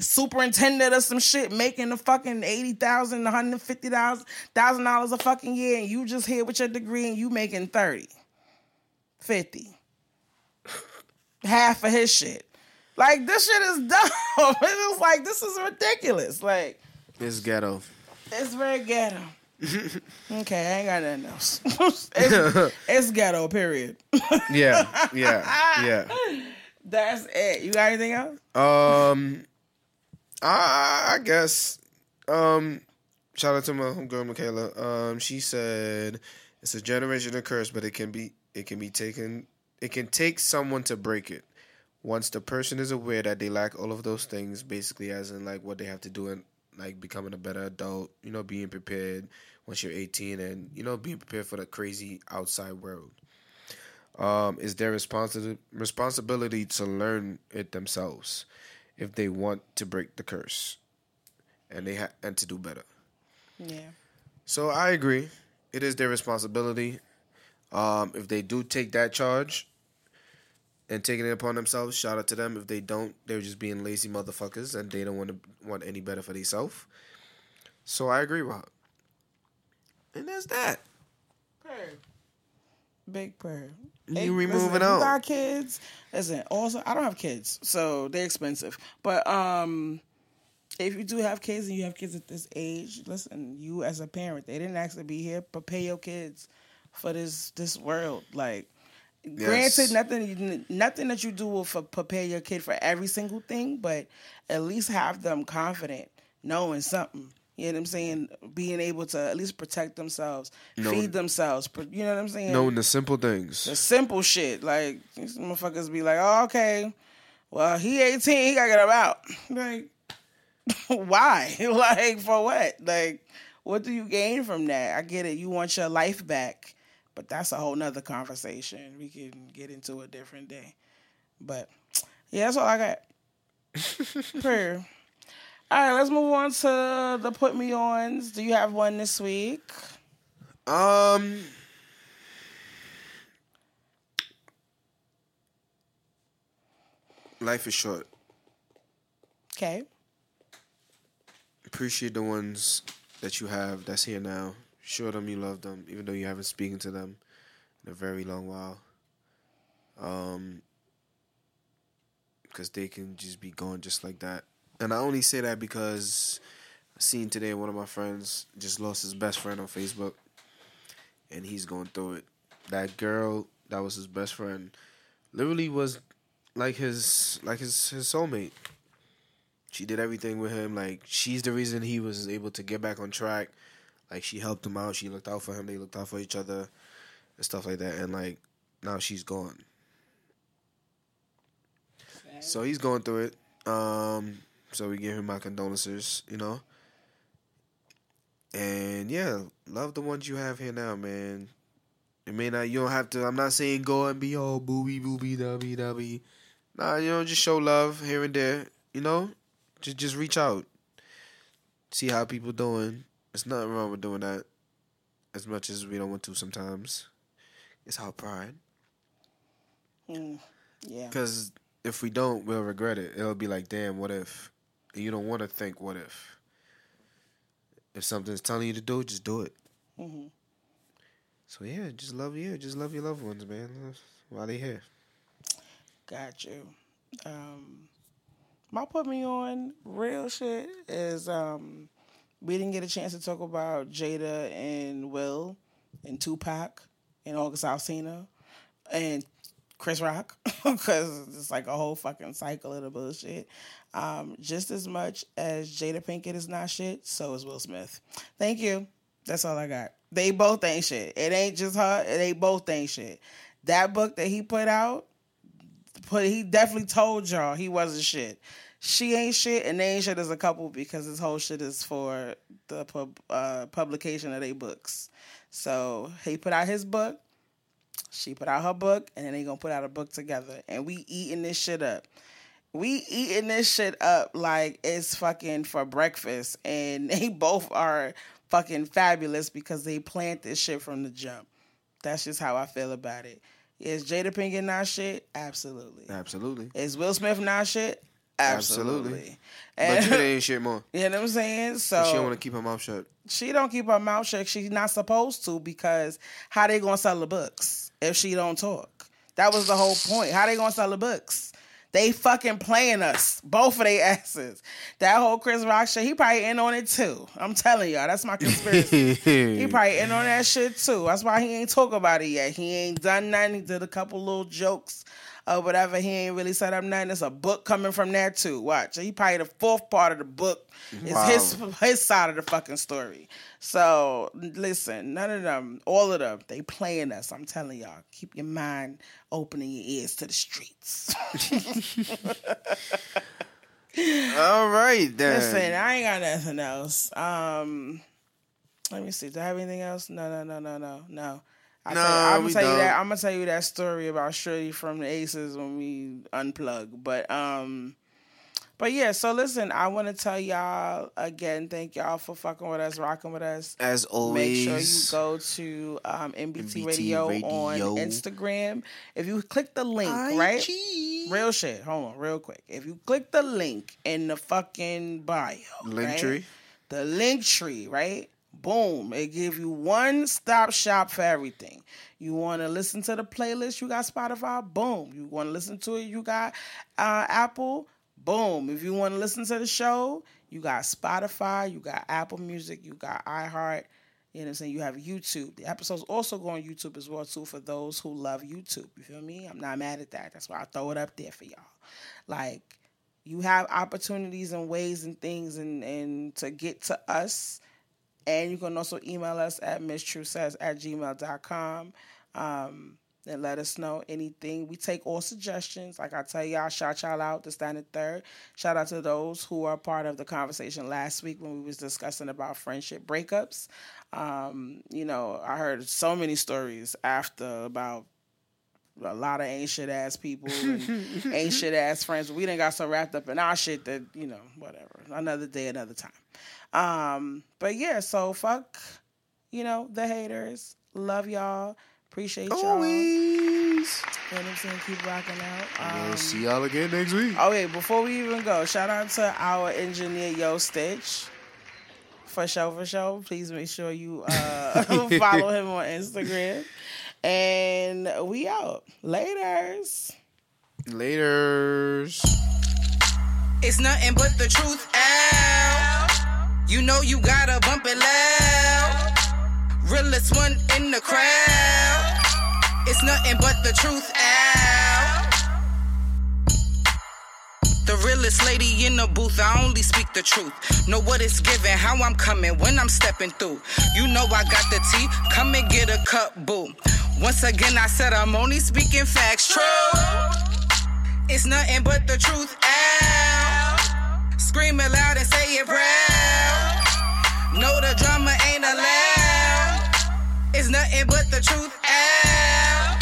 superintendent or some shit making the fucking 80. $80,000, $150,000 a fucking year, and you just here with your degree and you making 30, 50, half of his shit. Like, this shit is dumb. It's like, this is ridiculous. Like, it's ghetto. It's very ghetto. Okay, I ain't got nothing else. It's ghetto, period. Yeah. That's it. You got anything else? I guess. Shout out to my homegirl Michaela. She said it's a generational curse, but it can take someone to break it. Once the person is aware that they lack all of those things, basically as in like what they have to do and like becoming a better adult, you know, being prepared once you're 18 and, you know, being prepared for the crazy outside world. It's their responsibility to learn it themselves if they want to break the curse. And they and to do better. Yeah. So I agree. It is their responsibility. If they do take that charge and taking it upon themselves, shout out to them. If they don't, they're just being lazy motherfuckers and they don't want any better for themselves. So I agree with her. And that's that. Purr. Big purr. We moving on. Our kids. Listen, also, I don't have kids, so they're expensive. But if you do have kids and you have kids at this age, listen, you as a parent, they didn't actually be here. Prepare your kids for this world. Like, yes. Granted, nothing that you do will prepare your kid for every single thing, but at least have them confident, knowing something. You know what I'm saying? Being able to at least protect themselves, feed themselves. You know what I'm saying? Knowing the simple things. The simple shit. Like, these motherfuckers be like, oh, okay, well, he 18, he got to get him out. Like, why? Like, for what? Like, what do you gain from that? I get it. You want your life back, but that's a whole nother conversation. We can get into a different day. But yeah, that's all I got. Prayer. All right, let's move on to the put me ons. Do you have one this week? Life is short. Okay. Appreciate the ones that you have that's here now. Show them you love them, even though you haven't spoken to them in a very long while. Because they can just be gone just like that. And I only say that because I seen today one of my friends just lost his best friend on Facebook. And he's going through it. That girl that was his best friend literally was like his soulmate. She did everything with him. Like, she's the reason he was able to get back on track. Like, she helped him out. She looked out for him. They looked out for each other and stuff like that. And, like, now she's gone. Sad. So he's going through it. So we give him my condolences, you know. And, yeah, love the ones you have here now, man. It may not, you don't have to, I'm not saying go and be all booby, da, be. Nah, you know, just show love here and there. You know, just reach out, see how people doing. There's nothing wrong with doing that, as much as we don't want to sometimes. It's our pride. Yeah. Because if we don't, we'll regret it. It'll be like, damn, what if? And you don't want to think, what if? If something's telling you to do, just do it. Mm-hmm. So yeah, just love you. Just love your loved ones, man. While they here. Got you. My put me on real shit is we didn't get a chance to talk about Jada and Will and Tupac and August Alsina and Chris Rock because it's like a whole fucking cycle of the bullshit. Just as much as Jada Pinkett is not shit, so is Will Smith. Thank you. That's all I got. They both ain't shit. It ain't just her. They both ain't shit. That book that he put out, he definitely told y'all he wasn't shit. She ain't shit, and they ain't shit as a couple because this whole shit is for the publication of their books. So he put out his book, she put out her book, and then they gonna put out a book together. And we eating this shit up. We eating this shit up like it's fucking for breakfast. And they both are fucking fabulous because they plant this shit from the jump. That's just how I feel about it. Is Jada Pinkett not shit? Absolutely. Absolutely. Is Will Smith not shit? Absolutely. But Jada ain't shit more. You know what I'm saying? So she don't want to keep her mouth shut. She don't keep her mouth shut. She's not supposed to because how they going to sell the books if she don't talk? That was the whole point. How they going to sell the books? They fucking playing us. Both of their asses. That whole Chris Rock shit, he probably in on it too. I'm telling y'all, that's my conspiracy. He probably in on that shit too. That's why he ain't talk about it yet. He ain't done nothing. He did a couple little jokes or whatever. He ain't really set up nothing. There's a book coming from that too. Watch. He probably the fourth part of the book. Wow. It's his side of the fucking story. So, listen, none of them, all of them, they playing us. I'm telling y'all, keep your mind open and your ears to the streets. All right, then. Listen, I ain't got nothing else. Let me see. Do I have anything else? No. I'm gonna tell you that story about Shirley from the Aces when we unplug. But yeah, so listen, I want to tell y'all again, thank y'all for fucking with us, rocking with us. As always. Make sure you go to MBT Radio on Instagram. If you click the link, IG. Right? Real shit. Hold on, real quick. If you click the link in the fucking bio. Linktree. The Linktree, right? Boom. It gives you one-stop shop for everything. You want to listen to the playlist, you got Spotify, boom. You want to listen to it, you got Apple, boom. If you want to listen to the show, you got Spotify, you got Apple Music, you got iHeart, you know what I'm saying? You have YouTube. The episodes also go on YouTube as well, too, for those who love YouTube. You feel me? I'm not mad at that. That's why I throw it up there for y'all. Like, you have opportunities and ways and things and to get to us. And you can also email us at mistruesays@gmail.com and let us know anything. We take all suggestions. Like I tell y'all, shout y'all out to Standard Third. Shout out to those who are part of the conversation last week when we was discussing about friendship breakups. You know, I heard so many stories after about a lot of ain't shit ass people and ain't shit ass friends. We done got so wrapped up in our shit that, you know, whatever. Another day, another time. But yeah, so fuck, you know, the haters. Love y'all. Appreciate y'all. Always. You know what I'm saying? Keep rocking out. We'll see y'all again next week. Oh, wait, before we even go, shout out to our engineer, Yo Stitch. For show. Please make sure you follow him on Instagram. And we out. Laters. It's nothing but the truth out. You know you gotta bump it loud. Realest one in the crowd. It's nothing but the truth out. The realest lady in the booth, I only speak the truth. Know what it's giving, how I'm coming, when I'm stepping through. You know I got the tea, come and get a cup, boo. Once again, I said I'm only speaking facts, true. It's nothing but the truth out. Scream it loud and say it proud. No, the drama ain't allowed. It's nothing but the truth out.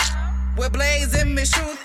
We're blazing the truth